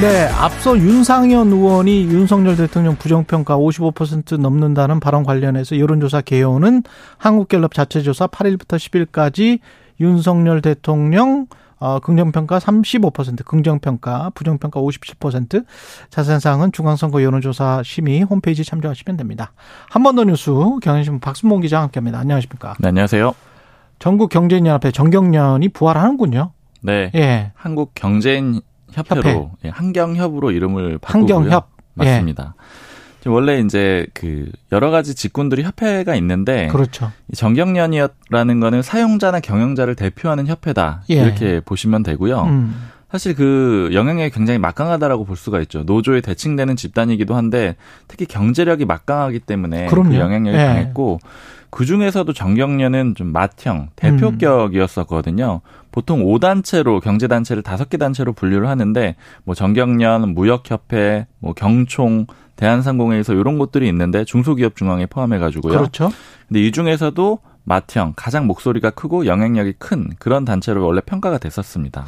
네, 앞서 윤상현 의원이 윤석열 대통령 부정평가 오십오 퍼센트 넘는다는 발언 관련해서 여론조사 개요는 한국갤럽 자체조사 팔 일부터 십 일까지 윤석열 대통령 어, 긍정평가 삼십오 퍼센트, 긍정평가, 부정평가 오십칠 퍼센트. 자세한 사항은 중앙선거 여론조사 심의 홈페이지 참조하시면 됩니다. 한 번 더 뉴스 경향신문 박순봉 기자와 함께합니다. 안녕하십니까? 네, 안녕하세요. 전국경제인연합회 정경련이 부활하는군요. 네, 예. 한국경제인 협회로 예, 한경협으로 이름을 바꾸고요. 한경협 맞습니다. 예. 원래 이제 그 여러 가지 직군들이 협회가 있는데, 그렇죠. 정경련이라는 거는 사용자나 경영자를 대표하는 협회다 예. 이렇게 보시면 되고요. 음. 사실 그 영향력이 굉장히 막강하다라고 볼 수가 있죠. 노조에 대칭되는 집단이기도 한데 특히 경제력이 막강하기 때문에 그럼요. 그 영향력이 예. 강했고 그 중에서도 정경련은 좀 맏형 대표격이었었거든요. 음. 보통 오 단체로 경제단체를 다섯 개 단체로 분류를 하는데 뭐 정경련, 무역협회, 뭐 경총, 대한상공회의소 이런 곳들이 있는데 중소기업중앙회 포함해가지고요. 그렇죠. 근데 이 중에서도 맏형 가장 목소리가 크고 영향력이 큰 그런 단체로 원래 평가가 됐었습니다.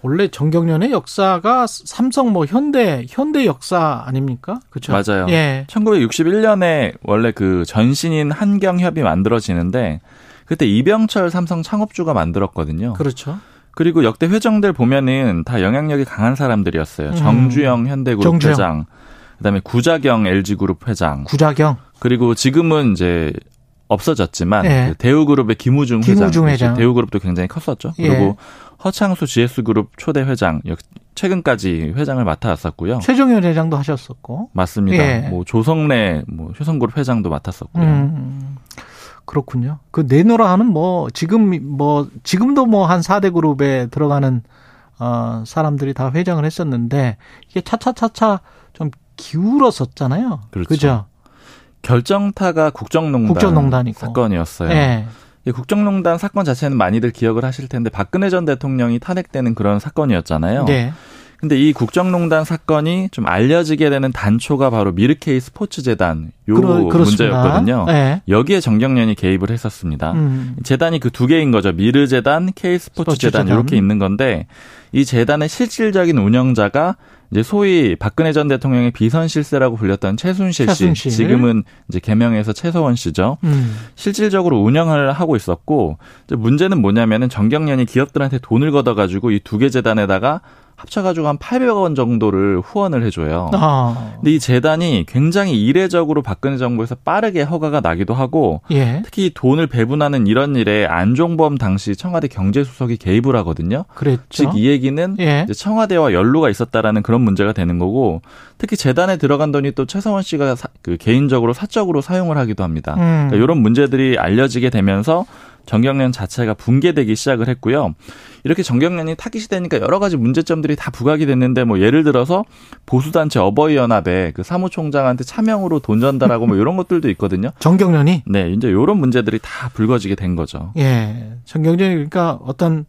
원래 정경련의 역사가 삼성 뭐 현대 현대 역사 아닙니까? 그렇죠. 맞아요. 예. 천구백육십일 년에 원래 그 전신인 한경협이 만들어지는데 그때 이병철 삼성 창업주가 만들었거든요. 그렇죠. 그리고 역대 회장들 보면은 다 영향력이 강한 사람들이었어요. 음. 정주영 현대그룹 정주영. 회장, 그다음에 구자경 엘지그룹 회장, 구자경. 그리고 지금은 이제 없어졌지만 예. 대우그룹의 김우중, 김우중 회장, 회장. 대우그룹도 굉장히 컸었죠. 예. 그리고 허창수 지에스그룹 초대 회장, 최근까지 회장을 맡아왔었고요. 최종현 회장도 하셨었고. 맞습니다. 예. 뭐 조성래 뭐 효성그룹 회장도 맡았었고요. 음, 그렇군요. 그 네노라 하는 뭐 지금 뭐 지금도 뭐 한 사 대 그룹에 들어가는 어, 사람들이 다 회장을 했었는데 이게 차차차차 좀 기울었었잖아요. 그렇죠. 그죠? 결정타가 국정농단 국정농단이고. 사건이었어요. 예. 국정농단 사건 자체는 많이들 기억을 하실 텐데 박근혜 전 대통령이 탄핵되는 그런 사건이었잖아요. 네. 근데 이 국정농단 사건이 좀 알려지게 되는 단초가 바로 미르케이 스포츠재단 요 그러, 문제였거든요. 네. 여기에 정경련이 개입을 했었습니다. 음. 재단이 그 두 개인 거죠. 미르재단, K-스포츠재단 스포츠 이렇게 있는 건데 이 재단의 실질적인 운영자가 이제 소위 박근혜 전 대통령의 비선실세라고 불렸던 최순실, 최순실 씨, 지금은 이제 개명해서 최서원 씨죠. 음. 실질적으로 운영을 하고 있었고 이제 문제는 뭐냐면은 정경련이 기업들한테 돈을 걷어가지고 이 두 개 재단에다가 합쳐가지고 한 팔백억 원 정도를 후원을 해줘요. 아. 근데 이 재단이 굉장히 이례적으로 박근혜 정부에서 빠르게 허가가 나기도 하고 예. 특히 돈을 배분하는 이런 일에 안종범 당시 청와대 경제수석이 개입을 하거든요. 그랬죠. 즉 이 얘기는 예. 이제 청와대와 연루가 있었다라는 그런 문제가 되는 거고 특히 재단에 들어간 돈이 또 최서원 씨가 사, 그 개인적으로 사적으로 사용을 하기도 합니다. 음. 그러니까 이런 문제들이 알려지게 되면서 정경련 자체가 붕괴되기 시작을 했고요. 이렇게 정경련이 타깃이 되니까 여러 가지 문제점들이 다 부각이 됐는데 뭐 예를 들어서 보수단체 어버이연합의 그 사무총장한테 차명으로 돈 전달하고 뭐 이런 것들도 있거든요. 정경련이? 네, 이제 이런 문제들이 다 불거지게 된 거죠. 예, 정경련이 그러니까 어떤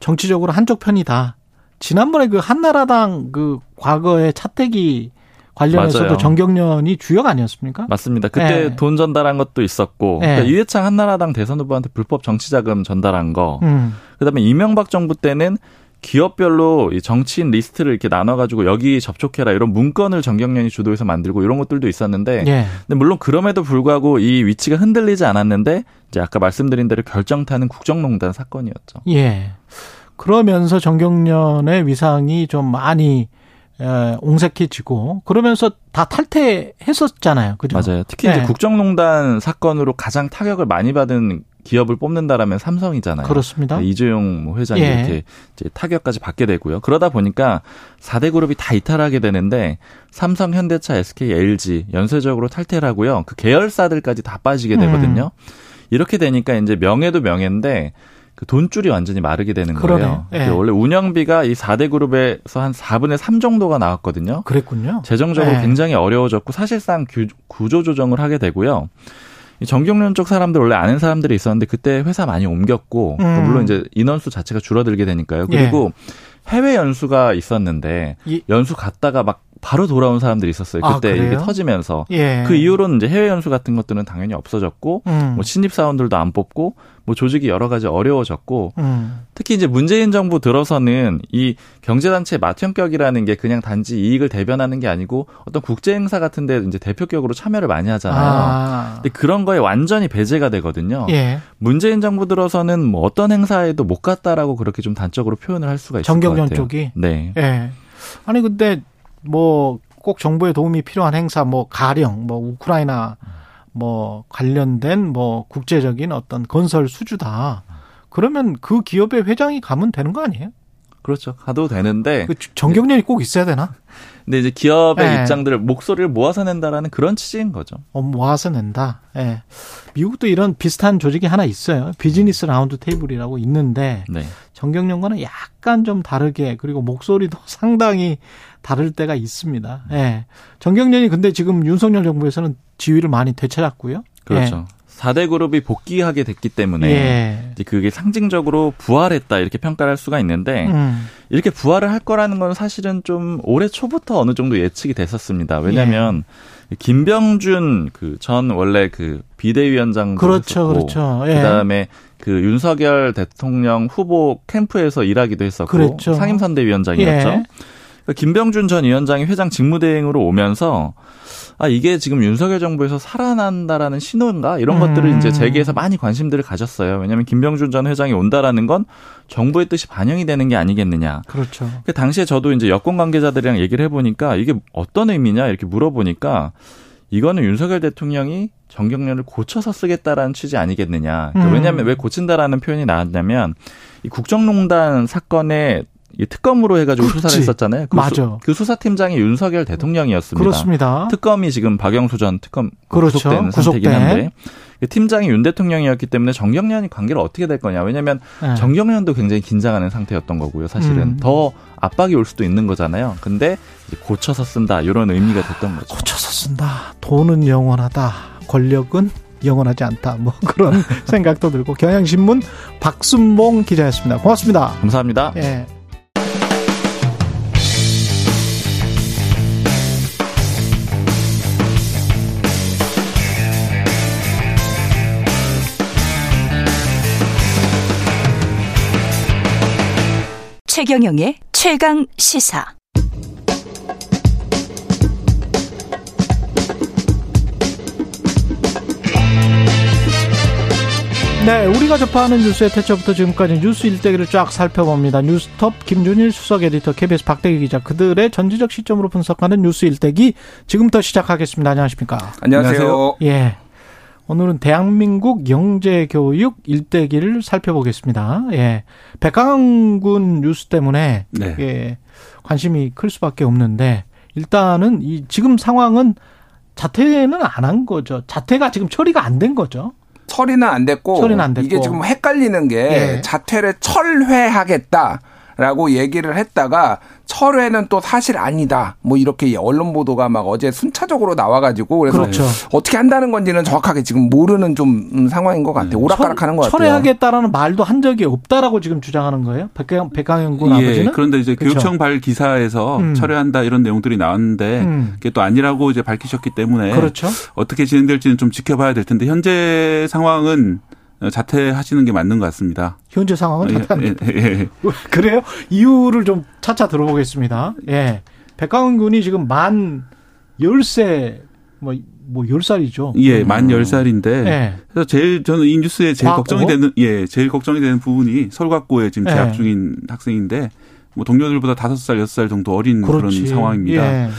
정치적으로 한쪽 편이다. 지난번에 그 한나라당 그 과거의 차태기 관련해서도 맞아요. 정경련이 주역 아니었습니까? 맞습니다. 그때 예. 돈 전달한 것도 있었고 예. 그러니까 유해창 한나라당 대선 후보한테 불법 정치자금 전달한 거. 음. 그다음에 이명박 정부 때는 기업별로 정치인 리스트를 이렇게 나눠가지고 여기 접촉해라 이런 문건을 정경련이 주도해서 만들고 이런 것들도 있었는데 예. 근데 물론 그럼에도 불구하고 이 위치가 흔들리지 않았는데 이제 아까 말씀드린 대로 결정타는 국정농단 사건이었죠. 예. 그러면서 정경련의 위상이 좀 많이 옹색히 지고 그러면서 다 탈퇴했었잖아요. 그죠? 맞아요. 특히 네. 이제 국정농단 사건으로 가장 타격을 많이 받은 기업을 뽑는다라면 삼성이잖아요. 그렇습니다. 네, 이재용 회장이 예. 이렇게 이제 타격까지 받게 되고요. 그러다 보니까 사 대 그룹이 다 이탈하게 되는데 삼성, 현대차, 에스케이, 엘지 연쇄적으로 탈퇴를 하고요. 그 계열사들까지 다 빠지게 되거든요. 음. 이렇게 되니까 이제 명예도 명예인데 그 돈줄이 완전히 마르게 되는 거예요. 예. 원래 운영비가 이 사 대 그룹에서 한 사분의 삼 정도가 나왔거든요. 그랬군요. 재정적으로 예. 굉장히 어려워졌고 사실상 규, 구조조정을 하게 되고요. 정경련 쪽 사람들 원래 아는 사람들이 있었는데 그때 회사 많이 옮겼고 음. 물론 이제 인원수 자체가 줄어들게 되니까요. 그리고 예. 해외 연수가 있었는데 예. 연수 갔다가 막 바로 돌아온 사람들이 있었어요. 그때 아, 이게 터지면서 예. 그 이후로는 이제 해외 연수 같은 것들은 당연히 없어졌고 음. 뭐 신입 사원들도 안 뽑고 뭐 조직이 여러 가지 어려워졌고 음. 특히 이제 문재인 정부 들어서는 이 경제단체 맏형격이라는 게 그냥 단지 이익을 대변하는 게 아니고 어떤 국제 행사 같은데 이제 대표격으로 참여를 많이 하잖아요. 아. 근데 그런 거에 완전히 배제가 되거든요. 예. 문재인 정부 들어서는 뭐 어떤 행사에도 못 갔다라고 그렇게 좀 단적으로 표현을 할 수가 있을 것 같아요. 정경련 쪽이. 네. 예. 아니 근데. 뭐 꼭 정부의 도움이 필요한 행사, 뭐 가령 뭐 우크라이나 뭐 관련된 뭐 국제적인 어떤 건설 수주다. 그러면 그 기업의 회장이 가면 되는 거 아니에요? 그렇죠. 가도 되는데 그 정경련이 꼭 있어야 되나? 근데 이제 기업의 예. 입장들을 목소리를 모아서 낸다라는 그런 취지인 거죠. 어, 모아서 낸다. 예. 미국도 이런 비슷한 조직이 하나 있어요. 비즈니스 라운드 테이블이라고 있는데 네. 정경련과는 약간 좀 다르게 그리고 목소리도 상당히 다를 때가 있습니다. 예. 정경련이 근데 지금 윤석열 정부에서는 지위를 많이 되찾았고요. 그렇죠. 예. 사 대 그룹이 복귀하게 됐기 때문에 예. 이제 그게 상징적으로 부활했다 이렇게 평가를 할 수가 있는데 음. 이렇게 부활을 할 거라는 건 사실은 좀 올해 초부터 어느 정도 예측이 됐었습니다. 왜냐하면 예. 김병준 그 전 원래 그 비대위원장도 그렇죠, 했었고 그렇죠. 예. 그다음에 그 윤석열 대통령 후보 캠프에서 일하기도 했었고 그렇죠. 상임선대위원장이었죠. 예. 김병준 전 위원장이 회장 직무대행으로 오면서 아 이게 지금 윤석열 정부에서 살아난다라는 신호인가 이런 음. 것들을 이제 재계에서 많이 관심들을 가졌어요. 왜냐하면 김병준 전 회장이 온다라는 건 정부의 뜻이 반영이 되는 게 아니겠느냐. 그렇죠. 그 당시에 저도 이제 여권 관계자들이랑 얘기를 해보니까 이게 어떤 의미냐 이렇게 물어보니까 이거는 윤석열 대통령이 정경련을 고쳐서 쓰겠다라는 취지 아니겠느냐. 그러니까 음. 왜냐하면 왜 고친다라는 표현이 나왔냐면 이 국정농단 사건의 이 특검으로 해가지고 그렇지. 수사를 했었잖아요. 그, 맞아. 수, 그 수사팀장이 윤석열 대통령이었습니다. 그렇습니다. 특검이 지금 박영수 전 특검 그렇죠. 구속된 구속된. 상태긴 한데 팀장이 윤 대통령이었기 때문에 정경련이 관계를 어떻게 될 거냐. 왜냐하면 네. 정경련도 굉장히 긴장하는 상태였던 거고요. 사실은 음. 더 압박이 올 수도 있는 거잖아요. 근데 이제 고쳐서 쓴다 이런 의미가 됐던 거죠. 고쳐서 쓴다. 돈은 영원하다. 권력은 영원하지 않다. 뭐 그런 생각도 들고 경향신문 박순봉 기자였습니다. 고맙습니다. 감사합니다. 예. 최경영의 최강 시사. 네, 우리가 접하는 뉴스의 태초부터 지금까지 뉴스 일대기를 쫙 살펴봅니다. 뉴스톱 김준일 수석 에디터, 케이비에스 박대기 기자, 그들의 전지적 시점으로 분석하는 뉴스 일대기 지금부터 시작하겠습니다. 안녕하십니까? 안녕하세요. 예. 오늘은 대한민국 영재교육 일대기를 살펴보겠습니다. 예. 백강군 뉴스 때문에 네. 예, 관심이 클 수밖에 없는데 일단은 이 지금 상황은 자퇴는 안 한 거죠. 자퇴가 지금 처리가 안 된 거죠. 처리는 안 됐고, 처리는 안 됐고. 이게 지금 헷갈리는 게 예. 자퇴를 철회하겠다. 라고 얘기를 했다가 철회는 또 사실 아니다. 뭐 이렇게 언론 보도가 막 어제 순차적으로 나와가지고 그래서 그렇죠. 어떻게 한다는 건지는 정확하게 지금 모르는 좀 상황인 것 같아요. 오락가락하는 것 같아요. 철회하겠다라는 말도 한 적이 없다라고 지금 주장하는 거예요. 백강, 백강현 군 예, 아버지는. 그런데 이제 그렇죠. 교육청 발 기사에서 음. 철회한다 이런 내용들이 나왔는데 음. 그게 또 아니라고 이제 밝히셨기 때문에 그렇죠. 어떻게 진행될지는 좀 지켜봐야 될 텐데 현재 상황은. 자퇴하시는 게 맞는 것 같습니다. 현재 상황은 자퇴합니다. 예, 예, 예. 그래요? 이유를 좀 차차 들어보겠습니다. 예. 백강훈 군이 지금 만 열 세, 뭐, 뭐, 열 살이죠. 예, 만 열 살인데. 예. 그래서 제일, 저는 이 뉴스에 제일 과학고? 걱정이 되는, 예, 제일 걱정이 되는 부분이 서울과학고에 지금 재학 예. 중인 학생인데, 뭐 동료들보다 다섯 살, 여섯 살 정도 어린 그렇지. 그런 상황입니다. 예.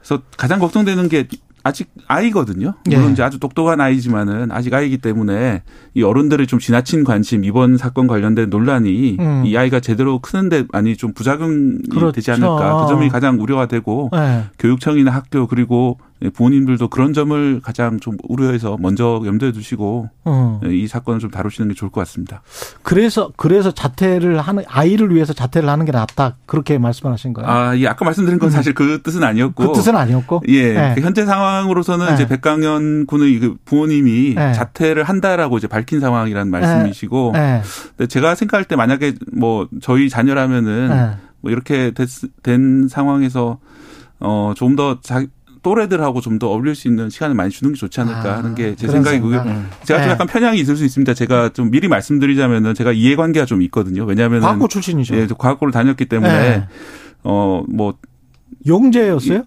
그래서 가장 걱정되는 게 아직 아이거든요. 물론 예. 이제 아주 똑똑한 아이지만은 아직 아이기 때문에 이 어른들의 좀 지나친 관심, 이번 사건 관련된 논란이 음. 이 아이가 제대로 크는데 많이 좀 부작용이 그렇죠. 되지 않을까. 그 점이 가장 우려가 되고 예. 교육청이나 학교 그리고 부모님들도 그런 점을 가장 좀 우려해서 먼저 염두에 두시고 음. 이 사건을 좀 다루시는 게 좋을 것 같습니다. 그래서 그래서 자퇴를 하는 아이를 위해서 자퇴를 하는 게 낫다 그렇게 말씀하신 거예요? 아, 예, 아까 말씀드린 건 사실 그 뜻은 아니었고 그 뜻은 아니었고 예, 네. 현재 상황으로서는 네. 이제 백강현 군의 부모님이 네. 자퇴를 한다라고 이제 밝힌 상황이라는 말씀이시고, 네. 네. 근데 제가 생각할 때 만약에 뭐 저희 자녀라면은 네. 뭐 이렇게 됐, 된 상황에서 어 좀 더 자 또래들하고 좀 더 어울릴 수 있는 시간을 많이 주는 게 좋지 않을까 하는 게 제 아, 생각이고요. 생각. 제가 네. 좀 약간 편향이 있을 수 있습니다. 제가 좀 미리 말씀드리자면은 제가 이해관계가 좀 있거든요. 왜냐하면 과학고 출신이죠. 예, 과학고를 다녔기 때문에 네. 어 뭐 영재였어요?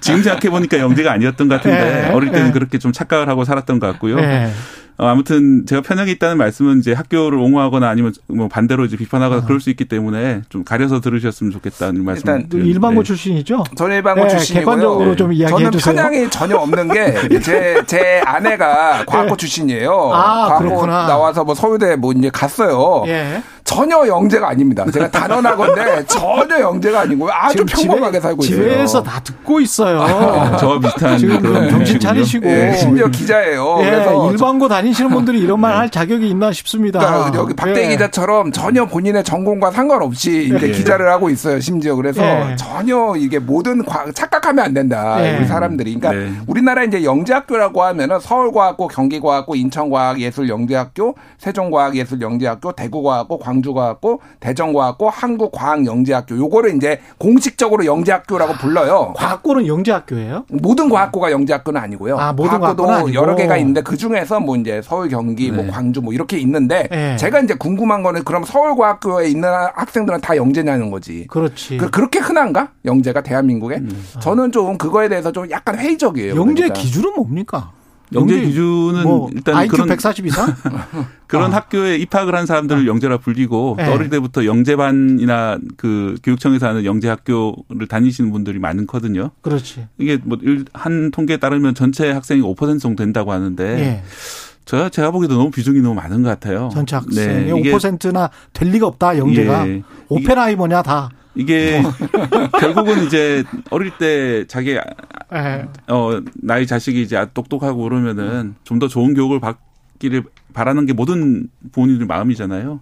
지금 생각해 보니까 영재가 아니었던 것 같은데 네. 어릴 때는 네. 그렇게 좀 착각을 하고 살았던 것 같고요. 네. 어, 아무튼 제가 편향이 있다는 말씀은 이제 학교를 옹호하거나 아니면 뭐 반대로 이제 비판하거나 아. 그럴 수 있기 때문에 좀 가려서 들으셨으면 좋겠다는 말씀. 일단 일반고 네. 출신이죠. 저는 일반고 네, 출신이고요. 객관적으로 네. 좀 이야기해 주세요. 저는 편향이 전혀 없는 게 제 제 아내가 과학고 네. 출신이에요. 아, 과학고 그렇구나. 나와서 뭐 서울대 뭐 이제 갔어요. 예. 전혀 영재가 아닙니다. 제가 단언하건데 전혀 영재가 아니고 아주 평범하게 집에, 살고 집에서 있어요. 집에서 다 듣고 있어요. 아, 저와 비슷한 지금 그런 정신 차리시고 예, 심지어 기자예요. 예, 그래서 일반고 다니시는 분들이 이런 말 할 자격이 있나 싶습니다. 그러니까 여기 박대희 예. 기자처럼 전혀 본인의 전공과 상관없이 이제 예. 기자를 하고 있어요. 심지어 그래서 예. 전혀 이게 모든 과, 착각하면 안 된다. 예. 우리 사람들이. 그러니까 네. 우리나라 이제 영재학교라고 하면은 서울과학고, 경기과학고, 인천과학예술영재학교, 세종과학예술영재학교, 대구과학고, 광 광주과학고, 대전과학고, 한국과학영재학교. 요거를 이제 공식적으로 영재학교라고 불러요. 과학고는 영재학교예요? 모든 과학고가 영재학교는 아니고요. 아, 모든 과학고도 아니고. 여러 개가 있는데 그 중에서 뭐 이제 서울, 경기, 네. 뭐 광주 뭐 이렇게 있는데 네. 제가 이제 궁금한 거는 그럼 서울과학교에 있는 학생들은 다 영재냐는 거지. 그렇지. 그, 그렇게 흔한가? 영재가 대한민국에? 음. 저는 좀 그거에 대해서 좀 약간 회의적이에요. 영재 그러니까. 기준은 뭡니까? 영재 기준은 뭐 일단 아이큐 그런 백사십 이상 그런 아. 학교에 입학을 한 사람들을 영재라 불리고 네. 어릴 때부터 영재반이나 그 교육청에서 하는 영재 학교를 다니시는 분들이 많거든요. 그렇지. 이게 뭐 한 통계에 따르면 전체 학생이 오 퍼센트 정도 된다고 하는데 네. 제가 제가 보기에도 너무 비중이 너무 많은 것 같아요. 전체 학생이 네. 오 퍼센트나 될 리가 없다. 영재가 예. 오펜하이머냐 다. 이게 결국은 이제 어릴 때 자기 어 나이 자식이 이제 똑똑하고 그러면은 좀 더 좋은 교육을 받기를 바라는 게 모든 부모님들 마음이잖아요.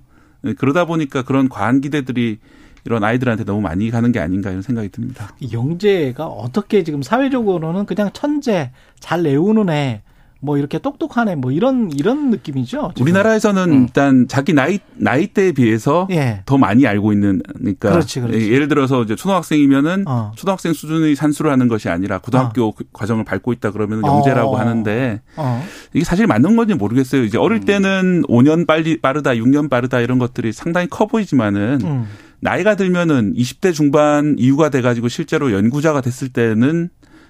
그러다 보니까 그런 과한 기대들이 이런 아이들한테 너무 많이 가는 게 아닌가 이런 생각이 듭니다. 영재가 어떻게 지금 사회적으로는 그냥 천재, 잘 내우는 애 뭐 이렇게 똑똑하네 뭐 이런 이런 느낌이죠. 지금. 우리나라에서는 음. 일단 자기 나이 나이대에 비해서 예. 더 많이 알고 있는 그러니까 그렇지, 그렇지. 예를 들어서 이제 초등학생이면은 어. 초등학생 수준의 산수를 하는 것이 아니라 고등학교 어. 과정을 밟고 있다 그러면 영재라고 어. 하는데 어. 이게 사실 맞는 건지 모르겠어요. 이제 어릴 때는 음. 오 년 빨리 빠르다, 육 년 빠르다 이런 것들이 상당히 커 보이지만은 음. 나이가 들면은 이십 대 중반 이후가 돼 가지고 실제로 연구자가 됐을 때는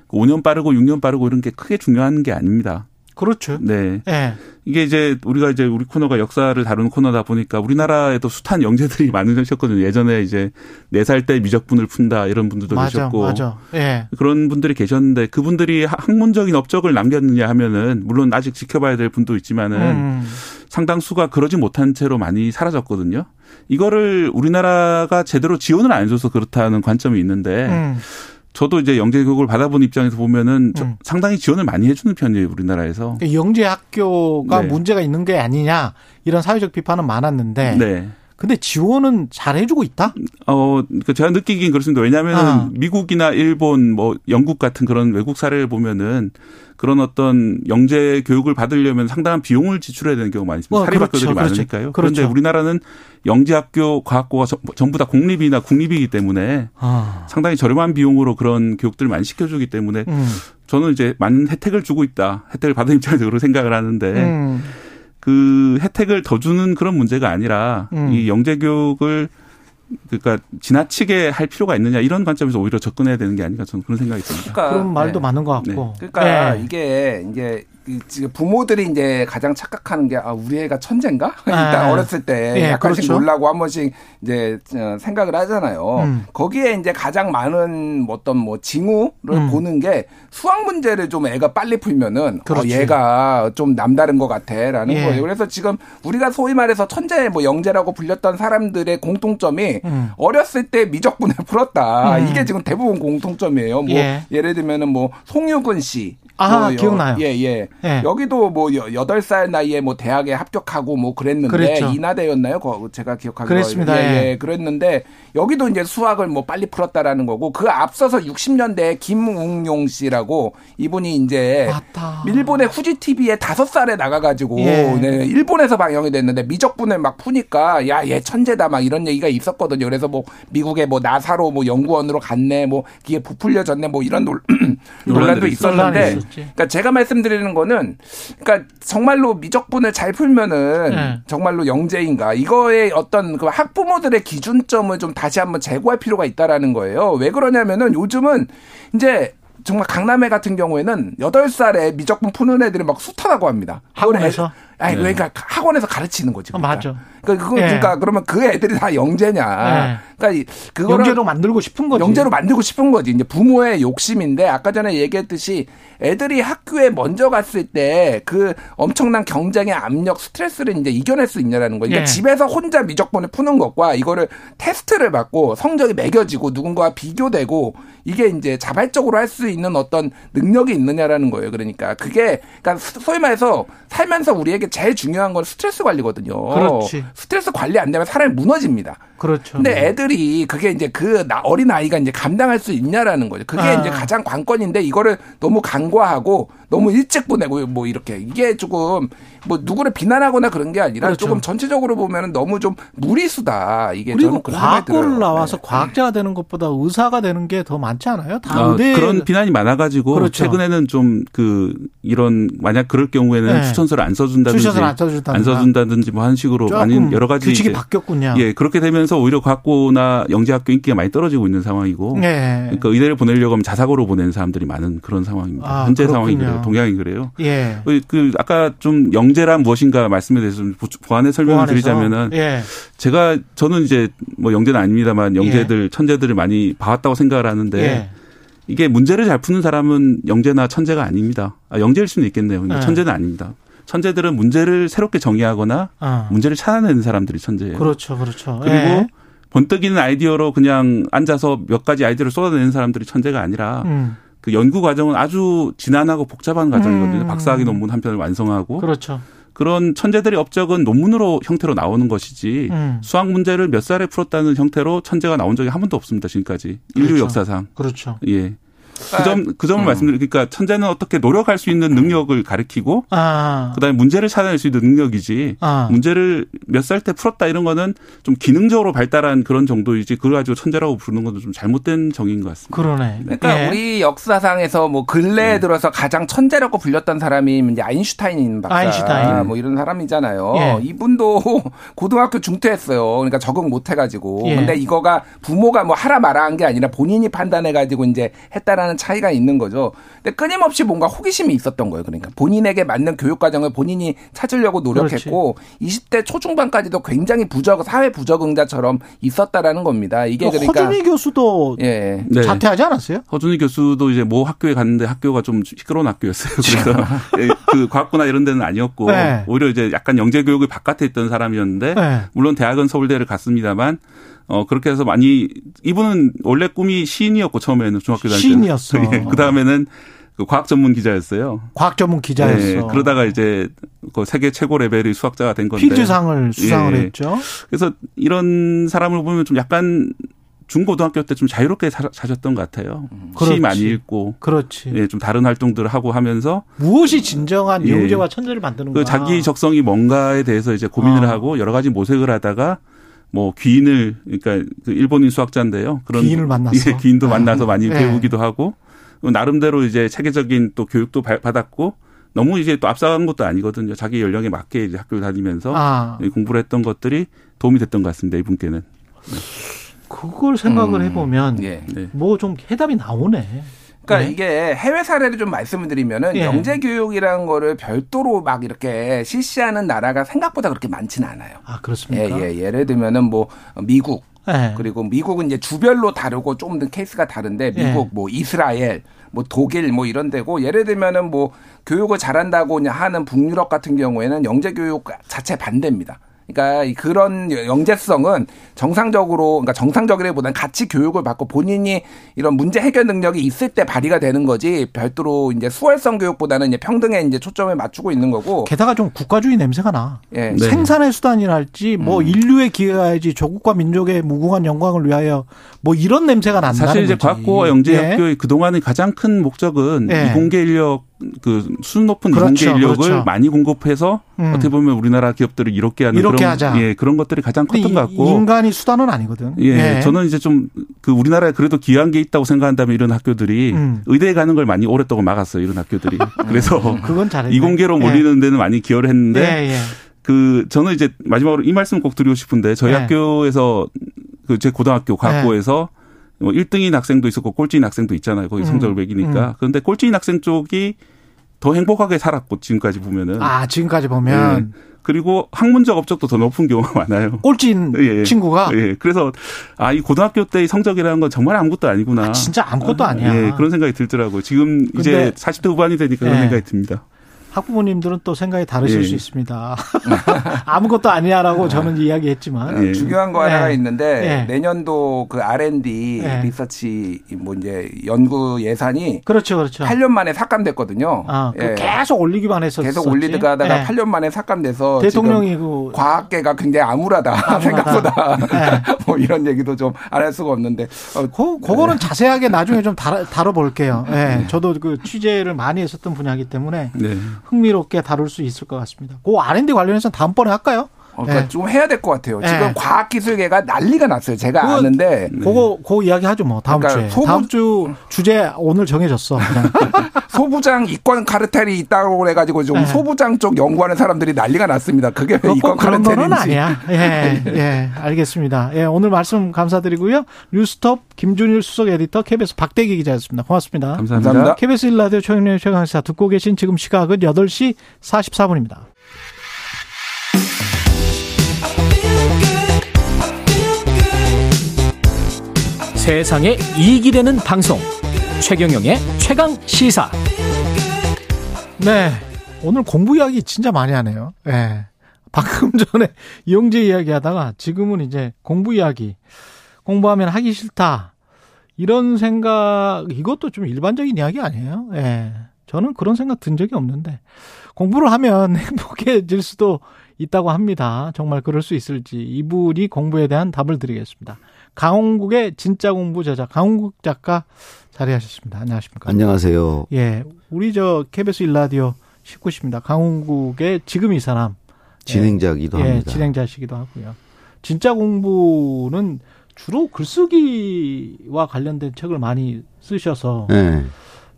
오 년 빠르고 육 년 빠르고 이런 게 크게 중요한 게 아닙니다. 그렇죠. 네. 네. 이게 이제 우리가 이제 우리 코너가 역사를 다루는 코너다 보니까 우리나라에도 숱한 영재들이 많으셨거든요. 예전에 이제 네 살 때 미적분을 푼다 이런 분들도 맞아, 계셨고. 맞아. 예. 그런 분들이 계셨는데 그분들이 학문적인 업적을 남겼느냐 하면은 물론 아직 지켜봐야 될 분도 있지만은 음. 상당수가 그러지 못한 채로 많이 사라졌거든요. 이거를 우리나라가 제대로 지원을 안 해줘서 그렇다는 관점이 있는데 음. 저도 이제 영재 교육을 받아본 입장에서 보면은 음. 상당히 지원을 많이 해주는 편이에요, 우리나라에서. 영재 학교가 네. 문제가 있는 게 아니냐 이런 사회적 비판은 많았는데, 네. 근데 지원은 잘 해주고 있다. 어, 그러니까 제가 느끼긴 그렇습니다. 왜냐하면 아. 미국이나 일본, 뭐 영국 같은 그런 외국 사례를 보면은 그런 어떤 영재 교육을 받으려면 상당한 비용을 지출해야 되는 경우가 많이 있습니다. 사립학교들이 어, 그렇죠, 많으니까요. 그렇죠. 그런데 우리나라는 영재학교, 과학고가 전부 다 공립이나 국립이기 때문에 아. 상당히 저렴한 비용으로 그런 교육들을 많이 시켜주기 때문에 음. 저는 이제 많은 혜택을 주고 있다. 혜택을 받은 입장에서 그런 생각을 하는데 음. 그 혜택을 더 주는 그런 문제가 아니라 음. 이 영재 교육을 그러니까 지나치게 할 필요가 있느냐 이런 관점에서 오히려 접근해야 되는 게 아닌가 저는 그런 생각이 듭니다. 그러니까, 그런 말도 네. 많은 것 같고. 네. 그러니까 네. 이게 이제 부모들이 이제 가장 착각하는 게, 아, 우리 애가 천재인가? 일단 아, 어렸을 때 예, 약간씩 그렇죠. 놀라고 한 번씩 이제 생각을 하잖아요. 음. 거기에 이제 가장 많은 어떤 뭐 징후를 음. 보는 게 수학 문제를 좀 애가 빨리 풀면은 어, 얘가 좀 남다른 것 같아라는 예. 거예요. 그래서 지금 우리가 소위 말해서 천재, 뭐 영재라고 불렸던 사람들의 공통점이 음. 어렸을 때 미적분을 풀었다. 음. 이게 지금 대부분 공통점이에요. 뭐 예. 예를 들면은 뭐 송유근 씨. 아, 뭐 기억나요. 예, 예. 예. 여기도 뭐 여덟 살 나이에 뭐 대학에 합격하고 뭐 그랬는데 그랬죠. 인하대였나요? 제가 기억하기로. 그랬습니다. 예, 예. 그랬는데 여기도 이제 수학을 뭐 빨리 풀었다라는 거고, 그 앞서서 육십 년대에 김웅용 씨라고 이분이 이제 맞다. 일본의 후지 티비에 다섯 살에 나가 가지고 예. 네, 일본에서 방영이 됐는데 미적분을 막 푸니까 야, 얘 천재다 막 이런 얘기가 있었거든요. 그래서 뭐 미국에 뭐 나사로 뭐 연구원으로 갔네. 뭐 이게 부풀려졌네. 뭐 이런 논, 논란도 있었는데 그러니까 제가 말씀드리는 거는, 그러니까 정말로 미적분을 잘 풀면은 네. 정말로 영재인가, 이거의 어떤 그 학부모들의 기준점을 좀 다시 한번 재고할 필요가 있다라는 거예요. 왜 그러냐면은 요즘은 이제 정말 강남에 같은 경우에는 여덟 살에 미적분 푸는 애들이 막 숱하다고 합니다. 학원에서? 아니, 네. 그러니까 학원에서 가르치는 거지. 그러니까. 아, 맞아. 그러니까, 그거, 예. 그러니까 그러면 그 애들이 다 영재냐. 예. 그러니까 그거를 영재로 만들고 싶은 거지. 영재로 만들고 싶은 거지. 이제 부모의 욕심인데, 아까 전에 얘기했듯이 애들이 학교에 먼저 갔을 때 그 엄청난 경쟁의 압력, 스트레스를 이제 이겨낼 수 있냐라는 거예요. 그러니까 예. 집에서 혼자 미적분을 푸는 것과 이거를 테스트를 받고 성적이 매겨지고 누군가와 비교되고 이게 이제 자발적으로 할 수 있는 어떤 능력이 있느냐라는 거예요. 그러니까 그게, 그러니까 소위 말해서 살면서 우리에게 제일 중요한 건 스트레스 관리거든요. 그렇지. 스트레스 관리 안 되면 사람이 무너집니다. 그렇죠. 근데 애들이 그게 이제 그 어린 아이가 이제 감당할 수 있냐라는 거죠. 그게 아. 이제 가장 관건인데, 이거를 너무 간과하고 너무 일찍 보내고 뭐 이렇게, 이게 조금 뭐 누구를 비난하거나 그런 게 아니라 그렇죠. 조금 전체적으로 보면 너무 좀 무리수다. 이게 그리고 과학고를 나와서 네. 과학자가 되는 것보다 의사가 되는 게 더 많지 않아요? 다 어, 그런 비난이 많아가지고 그렇죠. 최근에는 좀 그 이런, 만약 그럴 경우에는 네. 추천서를 안 써준다든지. 안 써준다든지, 안 써준다든지 뭐 한 식으로 많은 여러 가지 규칙이 바뀌었군요. 예, 그렇게 되면서 오히려 과학고나 영재학교 인기가 많이 떨어지고 있는 상황이고, 네. 그러니까 의대를 보내려고 하면 자사고로 보내는 사람들이 많은 그런 상황입니다. 아, 현재 상황이 그래요. 동향이 그래요. 예. 그 아까 좀 영재란 무엇인가 말씀에 대해서 보완해 설명을 드리자면은, 예. 제가 저는 이제 뭐 영재는 아닙니다만 영재들, 예. 천재들을 많이 봐왔다고 생각을 하는데. 예. 이게 문제를 잘 푸는 사람은 영재나 천재가 아닙니다. 아, 영재일 수는 있겠네요. 근데 네. 천재는 아닙니다. 천재들은 문제를 새롭게 정의하거나 아. 문제를 찾아내는 사람들이 천재예요. 그렇죠, 그렇죠. 그리고 예. 번뜩이는 아이디어로 그냥 앉아서 몇 가지 아이디어를 쏟아내는 사람들이 천재가 아니라 음. 그 연구 과정은 아주 지난하고 복잡한 과정이거든요. 음. 박사학위 논문 한 편을 완성하고. 그렇죠. 그런 천재들의 업적은 논문으로 형태로 나오는 것이지 음. 수학 문제를 몇 살에 풀었다는 형태로 천재가 나온 적이 한 번도 없습니다. 지금까지. 인류 그렇죠. 역사상. 그렇죠. 예. 그 점, 그 점을 음. 말씀드리니까, 그러니까 천재는 어떻게 노력할 수 있는 능력을 가리키고 아. 그다음에 문제를 찾아낼 수 있는 능력이지 아. 문제를 몇 살 때 풀었다 이런 거는 좀 기능적으로 발달한 그런 정도이지 그걸 가지고 천재라고 부르는 건 좀 잘못된 정의인 것 같습니다. 그러네. 그러니까 예. 우리 역사상에서 뭐 근래에 예. 들어서 가장 천재라고 불렸던 사람이 이제 아인슈타인 박사, 아인슈타인. 뭐 이런 사람이잖아요. 예. 이분도 고등학교 중퇴했어요. 그러니까 적응 못 해가지고. 예. 근데 이거가 부모가 뭐 하라 마라 한 게 아니라 본인이 판단해가지고 이제 했다라는 차이가 있는 거죠. 근데 끊임없이 뭔가 호기심이 있었던 거예요. 그러니까 본인에게 맞는 교육 과정을 본인이 찾으려고 노력했고, 그렇지. 이십 대 초중반까지도 굉장히 부적 사회 부적응자처럼 있었다라는 겁니다. 이게 그러니까, 그러니까 허준희 교수도 예. 네. 자퇴하지 않았어요? 허준희 교수도 이제 뭐 학교에 갔는데 학교가 좀 시끄러운 학교였어요. 그래서 그 과학고나 이런 데는 아니었고 네. 오히려 이제 약간 영재 교육의 바깥에 있던 사람이었는데 네. 물론 대학은 서울대를 갔습니다만. 어 그렇게 해서 많이, 이분은 원래 꿈이 시인이었고 처음에는 중학교 다닐 때 시인이었어. 예, 그 다음에는 그 과학 전문 기자였어요. 과학 전문 기자였어. 예, 그러다가 이제 그 세계 최고 레벨의 수학자가 된 건데. 피즈상을 수상을 예, 했죠. 그래서 이런 사람을 보면 좀 약간 중고등학교 때 좀 자유롭게 사, 사셨던 것 같아요. 그렇지. 시 많이 읽고. 그렇지. 예, 좀 다른 활동들을 하고 하면서. 무엇이 진정한 영재와 예, 천재를 만드는가. 그 자기 적성이 뭔가에 대해서 이제 고민을 아. 하고 여러 가지 모색을 하다가. 뭐 귀인을, 그러니까 그 일본인 수학자인데요. 그런 귀인을 만나서 예, 귀인도 만나서 많이 네. 배우기도 하고, 나름대로 이제 체계적인 또 교육도 받았고, 너무 이제 또 앞서간 것도 아니거든요. 자기 연령에 맞게 이제 학교를 다니면서 아. 공부를 했던 것들이 도움이 됐던 것 같습니다. 이분께는. 네. 그걸 생각을 음. 해보면 예. 네. 뭐 좀 해답이 나오네. 그러니까 네. 이게 해외 사례를 좀 말씀을 드리면은 예. 영재 교육이라는 거를 별도로 막 이렇게 실시하는 나라가 생각보다 그렇게 많지는 않아요. 아 그렇습니까? 예, 예. 예를 들면은 뭐 미국 예. 그리고 미국은 이제 주별로 다르고 조금 더 케이스가 다른데 미국 예. 뭐 이스라엘 뭐 독일 뭐 이런 데고 예를 들면은 뭐 교육을 잘한다고 하는 북유럽 같은 경우에는 영재 교육 자체 반대입니다. 그러니까 그런 영재성은 정상적으로 그러니까 정상적이라기보다는 같이 교육을 받고 본인이 이런 문제 해결 능력이 있을 때 발휘가 되는 거지 별도로 이제 수월성 교육보다는 이제 평등에 이제 초점을 맞추고 있는 거고 게다가 좀 국가주의 냄새가 나. 예. 네. 생산의 수단이랄지 뭐 음. 인류의 기여야지 조국과 민족의 무궁한 영광을 위하여 뭐 이런 냄새가 난다는 거지. 사실 이제 과학고와 영재학교의 예. 그동안의 가장 큰 목적은 예. 이공계 인력 그 수준 높은 그렇죠, 이공계 인력을 그렇죠. 많이 공급해서 음. 어떻게 보면 우리나라 기업들을 이롭게 하는 이렇게 그런 하자. 예, 그런 것들이 가장 컸던 것 같고 인간이 수단은 아니거든. 예, 예. 저는 이제 좀 그 우리나라에 그래도 귀한 게 있다고 생각한다면 이런 학교들이 음. 의대에 가는 걸 많이 오랫동안 막았어요. 이런 학교들이. 그래서 그건 잘했네. 이공계로 몰리는 데는 예. 많이 기여를 했는데 예, 예. 그 저는 이제 마지막으로 이 말씀 꼭 드리고 싶은데 저희 예. 학교에서 그 제 고등학교 과학고에서 예. 뭐 일 등인 학생도 있었고 꼴찌인 학생도 있잖아요. 거기 성적을 음. 매기니까. 음. 그런데 꼴찌인 학생 쪽이 더 행복하게 살았고 지금까지 보면은. 아 지금까지 보면. 예. 그리고 학문적 업적도 더 높은 경우가 많아요. 꼴찌인 예. 친구가. 예. 그래서 아 이 고등학교 때의 성적이라는 건 정말 아무것도 아니구나. 아, 진짜 아무것도 아니야. 예. 그런 생각이 들더라고요. 지금 이제 사십 대 후반이 되니까 예. 그런 생각이 듭니다. 학부모님들은 또 생각이 다르실 예. 수 있습니다. 아무것도 아니야라고 저는 이야기했지만 예. 중요한 거 하나가 예. 있는데 예. 내년도 그 알앤디 예. 리서치 뭐 이제 연구 예산이 그렇죠, 그렇죠. 팔 년 만에 삭감됐거든요. 아, 예. 계속 올리기만 했었지. 계속 올리다가 예. 팔 년 만에 삭감돼서 대통령이 그 과학계가 굉장히 암울하다, 암울하다. 생각보다 예. 뭐 이런 얘기도 좀 안 할 수가 없는데 어, 그, 그거는 예. 자세하게 나중에 좀 다뤄, 다뤄볼게요. 예. 저도 그 취재를 많이 했었던 분야이기 때문에. 네. 흥미롭게 다룰 수 있을 것 같습니다. 그 알앤디 관련해서는 다음번에 할까요? 어, 그러니까 네. 좀 해야 될 것 같아요. 네. 지금 과학기술계가 난리가 났어요. 제가 그거, 아는데. 그거, 그거 이야기 하죠 뭐. 다음 그러니까 주에. 소부... 다음 주 주제 오늘 정해졌어. 소부장 이권 카르텔이 있다고 그래가지고 좀 네. 소부장 쪽 연구하는 사람들이 난리가 났습니다. 그게 왜 이권 카르텔인지. 그런 건 아니야. 예, 예, 알겠습니다. 예, 오늘 말씀 감사드리고요. 뉴스톱 김준일 수석 에디터 케이비에스 박대기 기자였습니다. 고맙습니다. 감사합니다. 감사합니다. 케이비에스 일 라디오 최경영의 최강시사 듣고 계신 지금 시각은 여덟 시 사십사 분입니다. 세상에 이익이 되는 방송 최경영의 최강시사. 네, 오늘 공부 이야기 진짜 많이 하네요. 네, 방금 전에 이용재 이야기하다가 지금은 이제 공부 이야기, 공부하면 하기 싫다 이런 생각, 이것도 좀 일반적인 이야기 아니에요? 네, 저는 그런 생각 든 적이 없는데 공부를 하면 행복해질 수도 있다고 합니다. 정말 그럴 수 있을지 이분이 공부에 대한 답을 드리겠습니다. 강홍국의 진짜 공부 저자 강홍국 작가 자리하셨습니다. 안녕하십니까? 안녕하세요. 예, 우리 저 케이비에스 일 라디오 십구 시입니다. 강홍국의 지금 이 사람 진행자이기도 예, 합니다. 진행자시기도 하고요. 진짜 공부는 주로 글쓰기와 관련된 책을 많이 쓰셔서 네.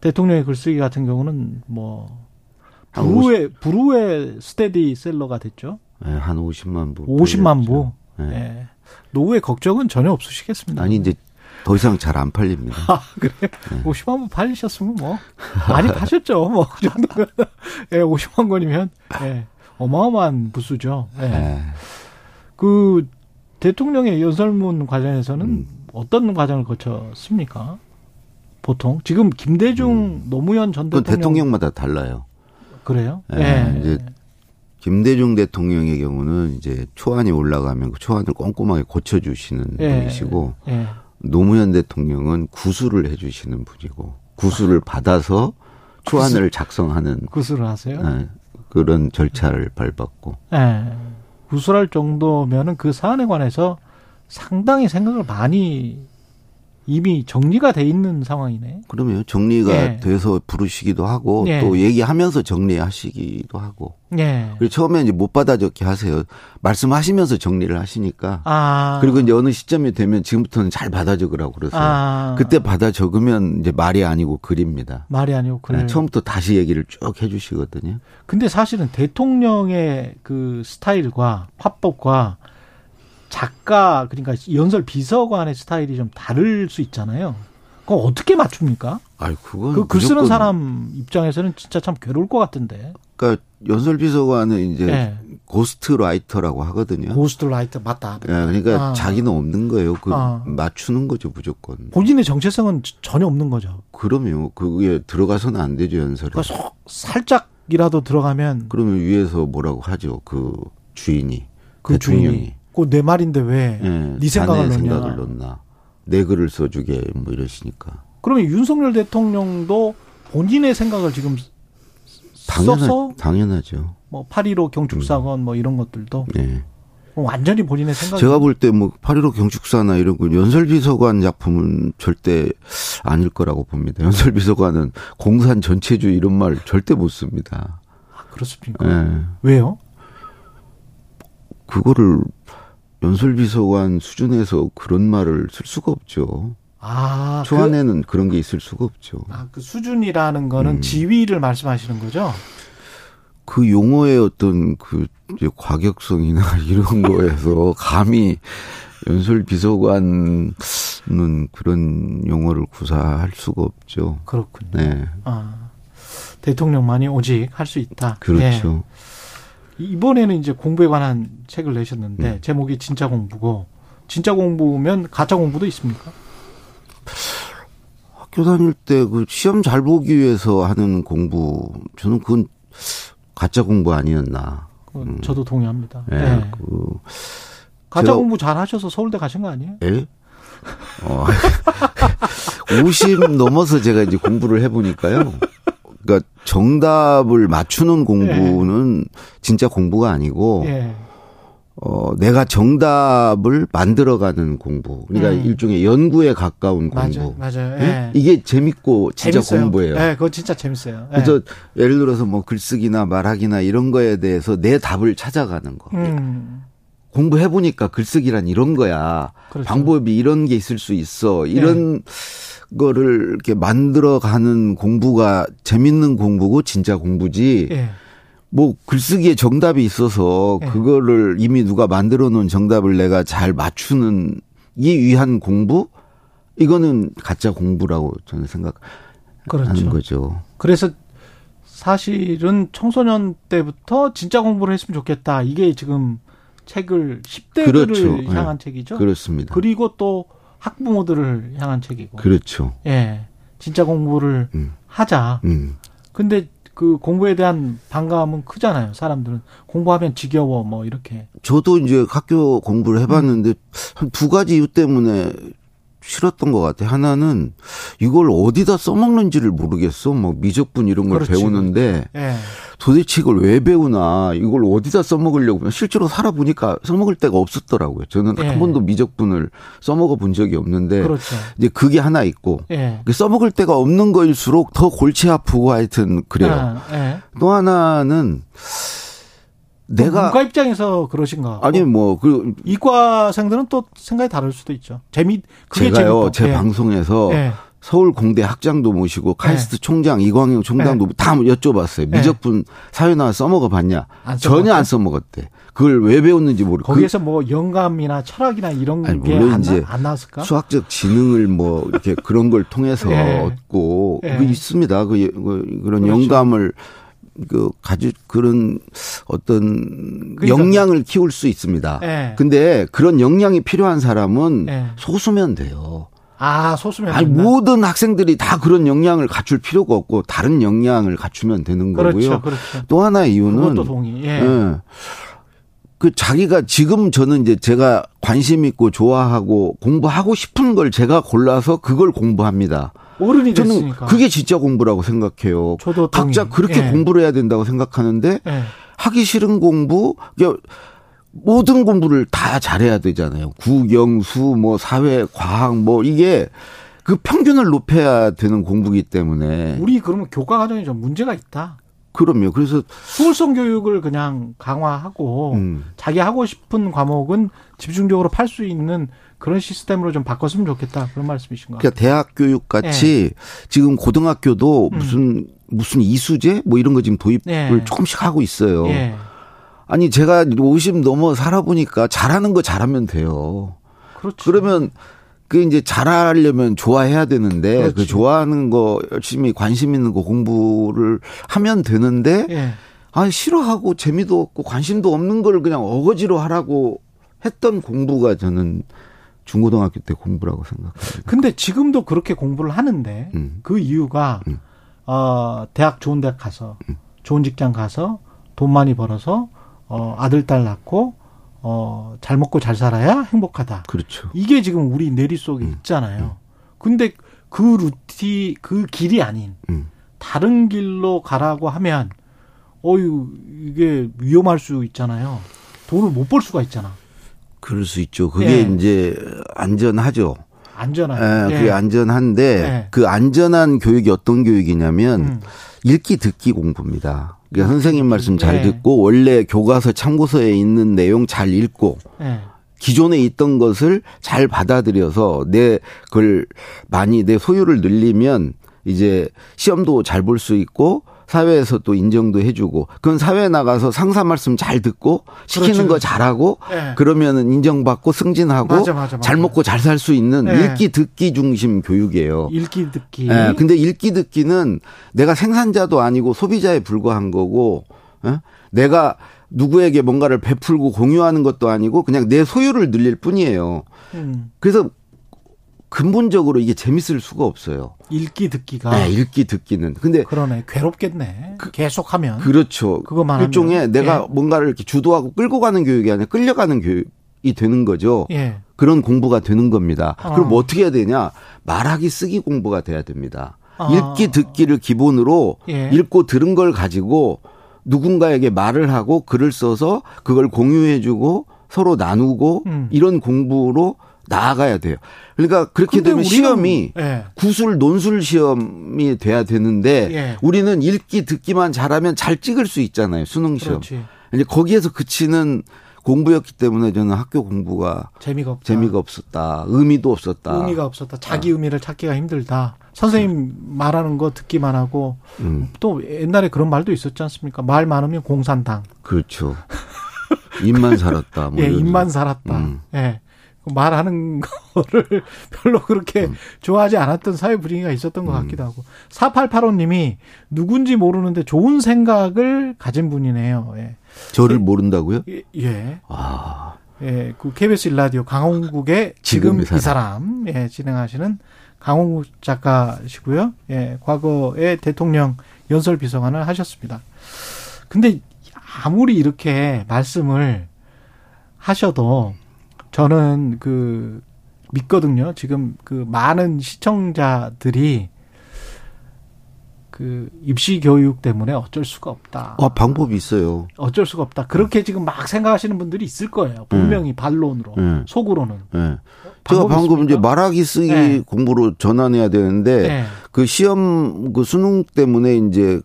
대통령의 글쓰기 같은 경우는 뭐 부루의 부루의 스테디셀러가 됐죠. 네, 한 오십만 부. 오십만 부. 네. 네. 노후의 걱정은 전혀 없으시겠습니다. 아니 이제 더 이상 잘 안 팔립니다. 아, 그래? 네. 오십만 부 팔리셨으면 뭐 많이 파셨죠. 뭐 그 정도면 예, 오십만 권이면 예, 어마어마한 부수죠. 예. 네. 그 대통령의 연설문 과정에서는 음. 어떤 과정을 거쳤습니까? 보통 지금 김대중, 음. 노무현 전 대통령 대통령마다 달라요. 그래요? 예. 네. 이제 김대중 대통령의 경우는 이제 초안이 올라가면 그 초안을 꼼꼼하게 고쳐주시는 예, 분이시고 예. 노무현 대통령은 구술을 해주시는 분이고 구술을 아, 받아서 초안을 구수, 작성하는 구술을 하세요? 네, 그런 절차를 밟았고 예. 구술할 정도면은 그 사안에 관해서 상당히 생각을 많이 이미 정리가 돼 있는 상황이네. 그럼요. 정리가 예. 돼서 부르시기도 하고 예. 또 얘기하면서 정리하시기도 하고. 예. 그리고 처음에 이제 못 받아 적게 하세요. 말씀하시면서 정리를 하시니까. 아. 그리고 이제 어느 시점이 되면 지금부터는 잘 받아 적으라고 그러세요. 아. 그때 받아 적으면 이제 말이 아니고 글입니다. 말이 아니고 글. 네, 처음부터 다시 얘기를 쭉 해주시거든요. 근데 사실은 대통령의 그 스타일과 화법과 작가, 그러니까 연설 비서관의 스타일이 좀 다를 수 있잖아요. 그거 어떻게 맞춥니까? 아유, 그건 그 글 쓰는 사람 입장에서는 진짜 참 괴로울 것 같은데. 그러니까 연설비서관은 이제 네. 고스트라이터라고 하거든요. 고스트라이터 맞다. 네, 그러니까 아. 자기는 없는 거예요. 그 아. 맞추는 거죠, 무조건. 본인의 정체성은 전혀 없는 거죠. 그럼요. 그게 들어가서는 안 되죠, 연설에. 그러니까 살짝이라도 들어가면. 그러면 위에서 뭐라고 하죠, 그 주인이. 그 주인이. 그 내 말인데 왜 네, 네 생각을 넣냐. 생각을 넣나. 내 글을 써주게 뭐 이러시니까. 그러면 윤석열 대통령도 본인의 생각을 지금 당연하, 써서 당연하죠. 뭐 팔 일오 경축사건 음. 뭐 이런 것들도 네. 완전히 본인의 생각. 제가 볼 때 뭐 팔 일오 경축사나 이런 거 연설비서관 작품은 절대 아닐 거라고 봅니다. 연설비서관은 공산 전체주의 이런 말 절대 못 씁니다. 아, 그렇습니까? 네. 왜요? 그거를 연설비서관 수준에서 그런 말을 쓸 수가 없죠. 아, 초안에는 그, 그런 게 있을 수가 없죠. 아, 그 수준이라는 거는 음. 지위를 말씀하시는 거죠? 그 용어의 어떤 그 과격성이나 이런 거에서 감히 연설비서관은 그런 용어를 구사할 수가 없죠. 그렇군요. 네. 아, 대통령만이 오직 할 수 있다. 그렇죠. 네. 이번에는 이제 공부에 관한 책을 내셨는데 음. 제목이 진짜 공부고, 진짜 공부면 가짜 공부도 있습니까? 학교 다닐 때 그 시험 잘 보기 위해서 하는 공부, 저는 그건 가짜 공부 아니었나. 음. 저도 동의합니다. 네. 네. 그 가짜 제가... 공부 잘 하셔서 서울대 가신 거 아니에요? 예? 어. 오십 넘어서 제가 이제 공부를 해보니까요. 그러니까 정답을 맞추는 공부는 네. 진짜 공부가 아니고, 네. 어, 내가 정답을 만들어가는 공부. 그러니까 음. 일종의 연구에 가까운 공부. 맞아요, 맞아요. 네? 이게 재밌고 진짜 재밌어요. 공부예요. 네, 그거 진짜 재밌어요. 네. 그래서 예를 들어서 뭐 글쓰기나 말하기나 이런 거에 대해서 내 답을 찾아가는 거. 음. 공부해보니까 글쓰기란 이런 거야. 그렇죠. 방법이 이런 게 있을 수 있어. 이런 네. 거를 이렇게 만들어가는 공부가 재밌는 공부고 진짜 공부지. 네. 뭐 글쓰기에 정답이 있어서 네. 그거를 이미 누가 만들어 놓은 정답을 내가 잘 맞추는 이 위한 공부? 이거는 가짜 공부라고 저는 생각하는 그렇죠. 거죠. 그래서 사실은 청소년 때부터 진짜 공부를 했으면 좋겠다. 이게 지금 책을 십 대들을 그렇죠. 향한 네. 책이죠. 그렇습니다. 그리고 또 학부모들을 향한 책이고. 그렇죠. 예, 진짜 공부를 음. 하자. 음. 근데 그 공부에 대한 반감은 크잖아요. 사람들은 공부하면 지겨워 뭐 이렇게. 저도 이제 학교 공부를 해봤는데 한 두 가지 이유 때문에 싫었던 것 같아요. 하나는 이걸 어디다 써먹는지를 모르겠어. 뭐 미적분 이런 걸 그렇지. 배우는데 네. 도대체 이걸 왜 배우나. 이걸 어디다 써먹으려고. 실제로 살아보니까 써먹을 데가 없었더라고요. 저는 네. 한 번도 미적분을 써먹어 본 적이 없는데 그렇죠. 이제 그게 하나 있고 네. 써먹을 데가 없는 거일수록 더 골치 아프고 하여튼 그래요. 네. 네. 또 하나는 내가 문과 입장에서 그러신가? 아니 뭐 그 이과생들은 또 생각이 다를 수도 있죠. 재미 그게 제가요 재밌다. 제 네. 방송에서 네. 서울 공대 학장도 모시고 카이스트 네. 총장 이광영 총장도 네. 다 여쭤봤어요. 네. 미적분 사회나 써먹어 봤냐? 안 전혀 안 써먹었대. 그걸 왜 배웠는지 모르고 거기에서 그... 뭐 영감이나 철학이나 이런 게 안 나왔을까? 수학적 지능을 뭐 이렇게 그런 걸 통해서 네. 얻고 네. 그 있습니다. 그, 그 그런 그렇죠. 영감을 그, 가지, 그런 어떤 그러니까, 역량을 키울 수 있습니다. 예. 근데 그런 역량이 필요한 사람은 예. 소수면 돼요. 아, 소수면 돼요? 아니, 된다? 모든 학생들이 다 그런 역량을 갖출 필요가 없고 다른 역량을 갖추면 되는 거고요. 그렇죠, 그렇죠. 또 하나의 이유는. 그것도 동의. 예. 예. 그 자기가 지금 저는 이제 제가 관심 있고 좋아하고 공부하고 싶은 걸 제가 골라서 그걸 공부합니다. 어른이 저는 됐으니까. 그게 진짜 공부라고 생각해요. 저도 각자 그렇게 예. 공부를 해야 된다고 생각하는데 예. 하기 싫은 공부, 그러니까 모든 공부를 다 잘해야 되잖아요. 국영수, 뭐 사회, 과학, 뭐 이게 그 평균을 높여야 되는 공부기 때문에 우리 그러면 교과 과정이 좀 문제가 있다. 그럼요. 그래서 수월성 교육을 그냥 강화하고 음. 자기 하고 싶은 과목은 집중적으로 팔 수 있는 그런 시스템으로 좀 바꿨으면 좋겠다. 그런 말씀이신가요? 그러니까 대학 교육 같이 네. 지금 고등학교도 음. 무슨 무슨 이수제 뭐 이런 거 지금 도입을 네. 조금씩 하고 있어요. 네. 아니 제가 오십 넘어 살아보니까 잘하는 거 잘하면 돼요. 그렇죠. 그러면 그 이제 잘하려면 좋아해야 되는데 그렇지. 그 좋아하는 거 열심히 관심 있는 거 공부를 하면 되는데 예. 아 싫어하고 재미도 없고 관심도 없는 걸 그냥 어거지로 하라고 했던 공부가 저는 중고등학교 때 공부라고 생각합니다. 근데 지금도 그렇게 공부를 하는데 음. 그 이유가 음. 어, 대학 좋은 대학 가서 음. 좋은 직장 가서 돈 많이 벌어서 어, 아들 딸 낳고 어, 잘 먹고 잘 살아야 행복하다. 그렇죠. 이게 지금 우리 뇌리 속에 음. 있잖아요. 음. 근데 그 루티 그 길이 아닌 음. 다른 길로 가라고 하면 어유 이게 위험할 수 있잖아요. 돈을 못 벌 수가 있잖아. 그럴 수 있죠. 그게 예. 이제 안전하죠. 안전한. 예, 그게 예. 안전한데 예. 그 안전한 교육이 어떤 교육이냐면 음. 읽기 듣기 공부입니다. 그러니까 선생님 말씀 잘 예. 듣고 원래 교과서 참고서에 있는 내용 잘 읽고 예. 기존에 있던 것을 잘 받아들여서 내 그걸 많이 내 소유를 늘리면 이제 시험도 잘 볼 수 있고 사회에서 또 인정도 해주고 그건 사회에 나가서 상사 말씀 잘 듣고 시키는 그렇지. 거 잘하고 네. 그러면 인정받고 승진하고 맞아, 맞아, 맞아. 잘 먹고 잘 살 수 있는 네. 읽기 듣기 중심 교육이에요. 읽기 듣기. 네. 근데 읽기 듣기는 내가 생산자도 아니고 소비자에 불과한 거고 어? 내가 누구에게 뭔가를 베풀고 공유하는 것도 아니고 그냥 내 소유를 늘릴 뿐이에요. 음. 그래서 근본적으로 이게 재밌을 수가 없어요. 읽기 듣기가. 네, 읽기 듣기는. 근데 그러네. 괴롭겠네. 그, 계속하면. 그렇죠. 그거만 일종의 하면. 내가 예. 뭔가를 이렇게 주도하고 끌고 가는 교육이 아니라 끌려가는 교육이 되는 거죠. 예. 그런 공부가 되는 겁니다. 어. 그럼 어떻게 해야 되냐? 말하기 쓰기 공부가 돼야 됩니다. 어. 읽기 듣기를 기본으로 예. 읽고 들은 걸 가지고 누군가에게 말을 하고 글을 써서 그걸 공유해 주고 서로 나누고 음. 이런 공부로 나아가야 돼요. 그러니까 그렇게 되면 시험이 예. 구술 논술 시험이 돼야 되는데 예. 우리는 읽기 듣기만 잘하면 잘 찍을 수 있잖아요. 수능 시험. 이제 거기에서 그치는 공부였기 때문에 저는 학교 공부가 재미가 없다. 재미가 없었다. 의미도 없었다. 의미가 없었다. 자기 의미를 찾기가 힘들다. 선생님 말하는 거 듣기만 하고 음. 또 옛날에 그런 말도 있었지 않습니까? 말 많으면 공산당. 그렇죠. 입만 살았다. 뭐 예, 입만 살았다. 음. 예. 말하는 거를 별로 그렇게 음. 좋아하지 않았던 사회 분위기가 있었던 것 음. 같기도 하고. 사팔팔오님이 누군지 모르는데 좋은 생각을 가진 분이네요. 예. 저를 예. 모른다고요? 예. 예. 아. 예. 그 케이비에스 일 라디오 강홍국의 지금, 지금 이 사람. 이 사람. 예. 진행하시는 강홍국 작가시고요. 예. 과거에 대통령 연설 비서관을 하셨습니다. 근데 아무리 이렇게 말씀을 하셔도 저는 그 믿거든요. 지금 그 많은 시청자들이 그 입시 교육 때문에 어쩔 수가 없다. 아, 방법이 있어요. 어쩔 수가 없다. 그렇게 음. 지금 막 생각하시는 분들이 있을 거예요. 분명히 음. 반론으로, 음. 속으로는. 음. 제가 방금 있습니까? 이제 말하기 쓰기 네. 공부로 전환해야 되는데 네. 그 시험 그 수능 때문에 이제.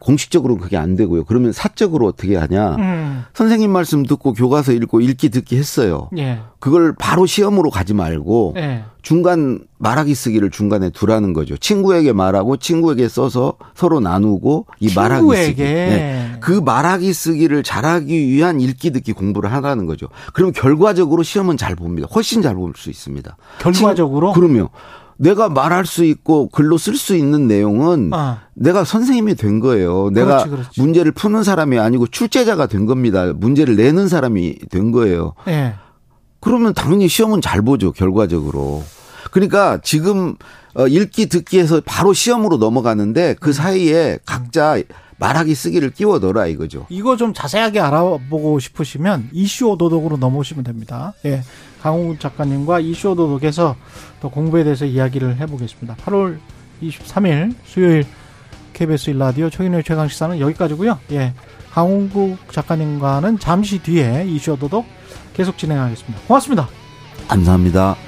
공식적으로는 그게 안 되고요. 그러면 사적으로 어떻게 하냐. 음. 선생님 말씀 듣고 교과서 읽고 읽기 듣기 했어요. 예. 그걸 바로 시험으로 가지 말고 예. 중간 말하기 쓰기를 중간에 두라는 거죠. 친구에게 말하고 친구에게 써서 서로 나누고 이 친구에게. 말하기 쓰기. 네. 그 말하기 쓰기를 잘하기 위한 읽기 듣기 공부를 하라는 거죠. 그럼 결과적으로 시험은 잘 봅니다. 훨씬 잘 볼 수 있습니다. 결과적으로? 친, 그럼요. 내가 말할 수 있고 글로 쓸 수 있는 내용은 아. 내가 선생님이 된 거예요. 내가 그렇지, 그렇지. 문제를 푸는 사람이 아니고 출제자가 된 겁니다. 문제를 내는 사람이 된 거예요. 네. 그러면 당연히 시험은 잘 보죠. 결과적으로. 그러니까 지금 읽기 듣기에서 바로 시험으로 넘어가는데 그 사이에 각자 말하기 쓰기를 끼워 넣어라 이거죠. 이거 좀 자세하게 알아보고 싶으시면 이슈 오도독으로 넘어오시면 됩니다. 예. 강홍구 작가님과 이슈 오도독에서 더 공부에 대해서 이야기를 해보겠습니다. 팔월 이십삼일 수요일 케이비에스 일 라디오 최근의 최강시사는 여기까지고요. 예. 강홍구 작가님과는 잠시 뒤에 이슈 오도독 계속 진행하겠습니다. 고맙습니다. 감사합니다.